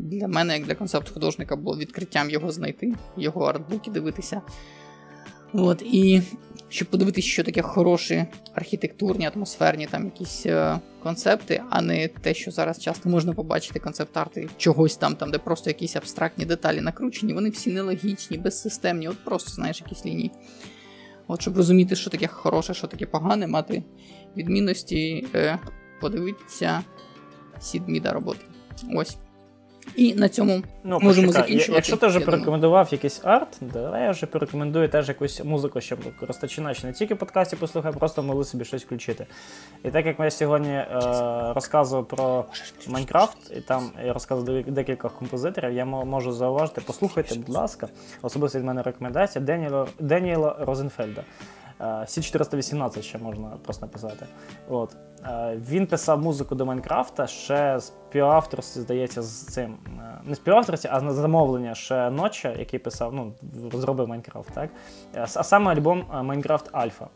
Для мене, як для концепт-художника, було відкриттям його знайти, його артбуки дивитися. От, і щоб подивитися, що таке хороші архітектурні, атмосферні там якісь концепти, а не те, що зараз часто можна побачити концепт-арти чогось там, де просто якісь абстрактні деталі накручені, вони всі нелогічні, безсистемні, от просто, знаєш, якісь лінії. От, щоб розуміти, що таке хороше, що таке погане, мати відмінності, подивитися Сід Міда роботи. Ось. І на цьому можемо закінчувати. Якщо ти вже порекомендував якийсь арт, давай я вже порекомендую теж якусь музику, щоб користачі наче не тільки подкасті послухай, просто могли собі щось включити. І так як я сьогодні розказував про Майнкрафт, і там я розказував декількох композиторів, я можу зауважити, послухайте, будь ласка, особисто від мене рекомендація Деніела Розенфельда. C418 ще можна просто написати. От. Він писав музику до Майнкрафта ще співавторстві, здається, з цим. Не співавторстві, а на замовлення ще Ноча, який писав, розробив Майнкрафт, так? А саме альбом Майнкрафт Альфа.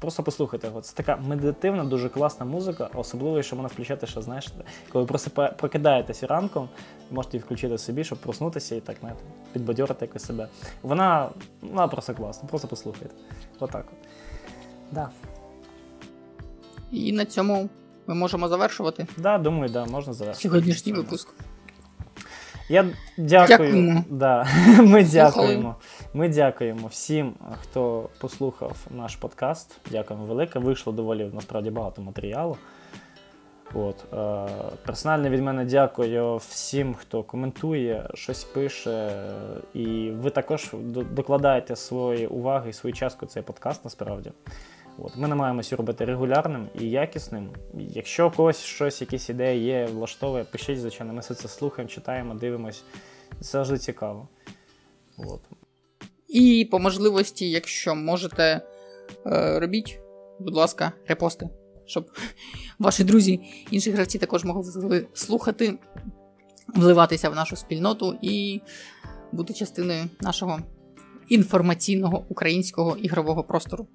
Просто послухайте його. Це така медитативна, дуже класна музика, особливо, що можна включати, що, знаєш, коли просто прокидаєтеся ранком, можете її включити собі, щоб проснутися і так, знаєте, підбадьорити якось себе. Вона просто класна, просто послухайте. Отак от. Да. І на цьому ми можемо завершувати? Да, думаю, да, можна завершити. Сьогоднішній випуск. Я дякую. Да. Ми дякуємо всім, хто послухав наш подкаст. Дякуємо велике. Вийшло доволі, насправді, багато матеріалу. От. Персонально від мене дякую всім, хто коментує, щось пише. І ви також докладаєте свої уваги і свою частку цей подкаст, насправді. От. Ми намагаємося робити регулярним і якісним. Якщо у когось щось, якісь ідеї є, влаштовує, пишіть, звичайно, ми все це слухаємо, читаємо, дивимось. Це завжди цікаво. От. І по можливості, якщо можете, робіть, будь ласка, репости, щоб ваші друзі, інші гравці також могли слухати, вливатися в нашу спільноту і бути частиною нашого інформаційного українського ігрового простору.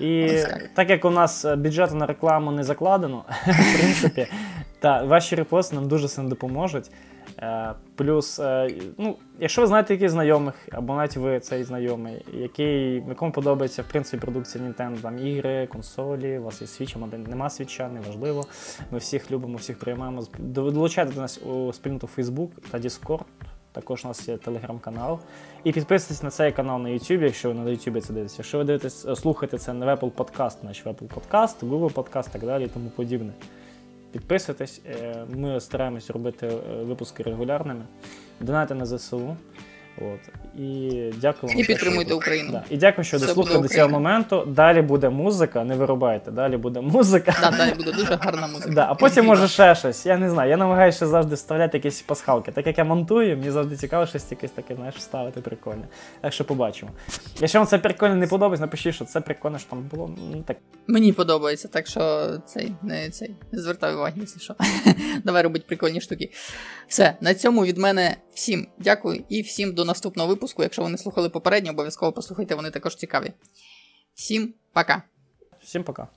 І так як у нас бюджету на рекламу не закладено, в принципі, ваші репости нам дуже сильно допоможуть. Плюс, якщо ви знаєте якихось знайомих, або навіть ви цей знайомий, якому подобається, в принципі, продукція Nintendo, там ігри, консолі, у вас є Switch, або нема Switch, неважливо, ми всіх любимо, всіх приймаємо, долучайте до нас у спільноту Facebook та Discord, також у нас є телеграм-канал, і підписуйтесь на цей канал на YouTube, якщо ви на YouTube це дивитесь, якщо ви слухаєте це на Apple Podcast, значить Apple Podcast, Google Podcast, так далі і тому подібне. Підписуйтесь, ми стараємось робити випуски регулярними, донати на ЗСУ. От. І дякую вам. І підтримуйте Україну. Да. І дякую, що дослухали до цього моменту. Далі буде музика, не вирубайте, далі буде музика. Так, далі буде дуже гарна музика. Да. А потім може ще щось, я не знаю, я намагаюся завжди вставляти якісь пасхалки. Так як я монтую, мені завжди цікаво щось якесь таке, знаєш, вставити прикольне. Так що побачимо. Якщо вам це прикольно не подобається, напишіть, що це прикольно, що там було. Так. Мені подобається, так що не звертаю уваги, якщо що. Давай робити прикольні штуки. Все, на цьому від мене всім дякую і всім до наступного випуску. Якщо ви не слухали попередньо, обов'язково послухайте, вони також цікаві. Всім пока. Всім пока.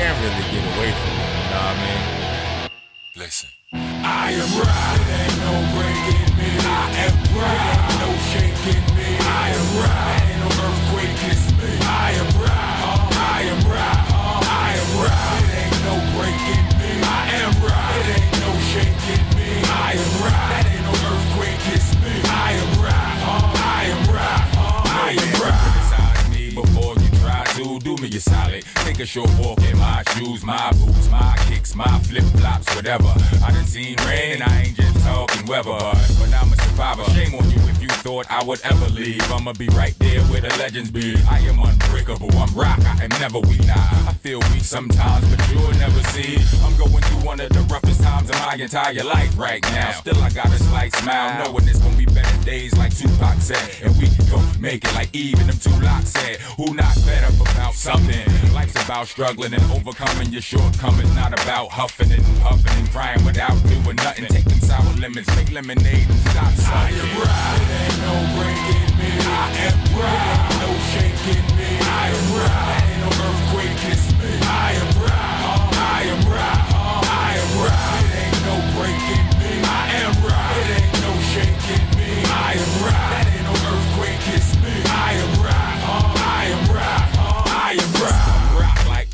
Can't really get away from it, you know what I mean? Listen. I am riding, no breaking me. I am riding, no shaking me. I am riding, no earthquake kiss me. I am riding, I am riding, I am riding, no breaking me. I am riding, no shaking me. I am riding, no earthquake kiss me. I am riding, I am riding, I am riding. That's all I need before you try. It's your walk in my shoes, my boots, my kicks, my flip-flops, whatever. I done seen rain and I ain't just talking weather. But I'm a survivor. Shame on you if you thought I would ever leave. I'ma be right there where the legends be. I am unbreakable, I'm rock, I am never weak. Nah, I feel weak sometimes, but you'll never see. I'm going through one of the roughest times of my entire life right now. Still I got a slight smile, knowing it's gonna be better days like Tupac said. And we gon' make it like Eve and them two locks said. Who not fed up about something? Life's about struggling and overcoming your shortcomings. Not about huffing and puffing and crying without doing nothing. Take them sour lemons, make lemonade and stop sucking. I am right, it ain't no breaking me. I am right, it ain't no shaking me. I am right, ain't no earthquake kiss me. I am right, I am right, I am right. It ain't no breaking me. I am right, it ain't no shaking me. I am right, that ain't no earthquake kiss me. I am right, I am right, I am right.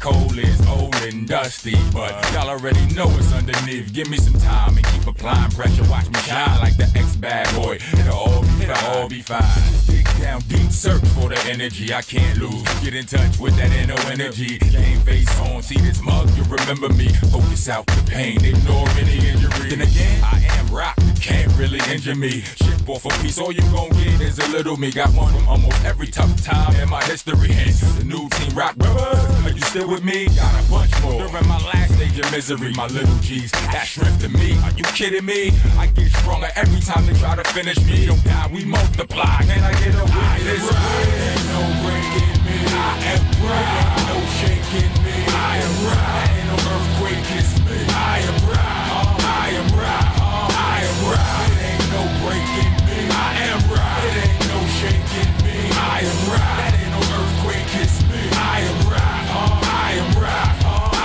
Coal is old and dusty, but y'all already know it's underneath. Give me some time and keep applying pressure. Watch me shine like the ex-bad boy. It'll all be fine. Dig down deep, search for the energy I can't lose. Get in touch with that inner energy. Game face on, see this mug, you remember me. Focus out the pain, ignore any injury. Then again, I am rock, you can't really injure me. Ship off a piece, all you gon' get is a little me. Got one from almost every tough time in my history. Hence, the new team rock, brother, are you still with me? Got a bunch more during my last stage of misery. My little G's, that shrimp to me. Are you kidding me? I get stronger every time they try to finish me. Don't die, we multiply. Can I get a witness? Ain't no breaking me. I am right, ain't no shaking me. I am right, ain't no earthquake kiss me. I am right, I am right, I am right. It ain't no breaking me. I am right, it ain't no shaking me. I am right, that ain't no earthquake kiss me. I am right. I am right,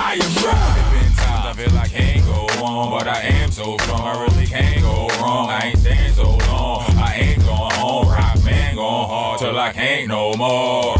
I am right. There been times I feel like I can't go on, but I am so strong, I really can't go wrong. I ain't staying so long, I ain't going home. Rock man going hard till I can't no more.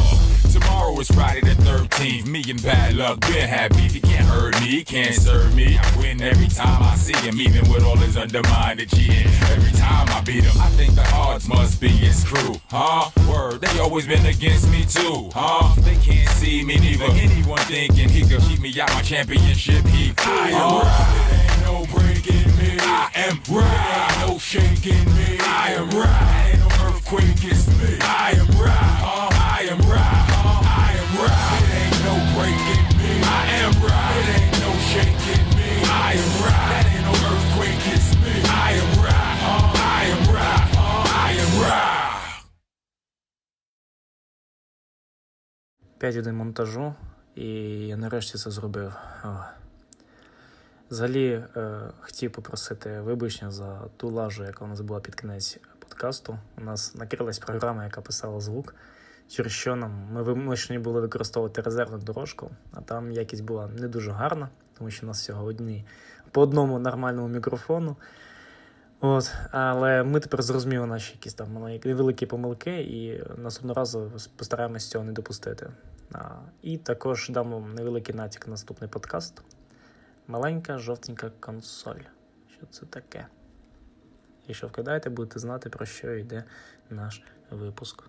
Tomorrow is Friday the 13th, me and bad luck been happy. He can't hurt me, he can't serve me. I win every time I see him, even with all his undermined cheating. Every time I beat him, I think the odds must be his crew. Huh? Word, they always been against me too. Huh? They can't see me neither. Anyone thinking he could keep me out my championship, he fool. I am right, it ain't no breaking me. I am right, it ain't no shaking me. I am right, ain't no earthquake kiss me. I am right, I am right. Right. It ain't no breaking me. I am right. It ain't no shaking me. I am right. That ain't no earthquake kiss me. I am right. I am right. I am right. 5 годин монтажу, і я нарешті це зробив. Взагалі, хотів попросити вибачення за ту лажу, яка у нас була під кінець подкасту. У нас накрилась програма, яка писала звук. Через що ми вимушені були використовувати резервну дорожку, а там якість була не дуже гарна, тому що у нас всього по одному нормальному мікрофону. От. Але ми тепер зрозуміли наші якісь там невеликі помилки і наступного разу постараємось цього не допустити. І також дамо невеликий натяк на наступний подкаст. Маленька жовтенька консоль. Що це таке? Якщо вкидаєте, будете знати, про що йде наш випуск.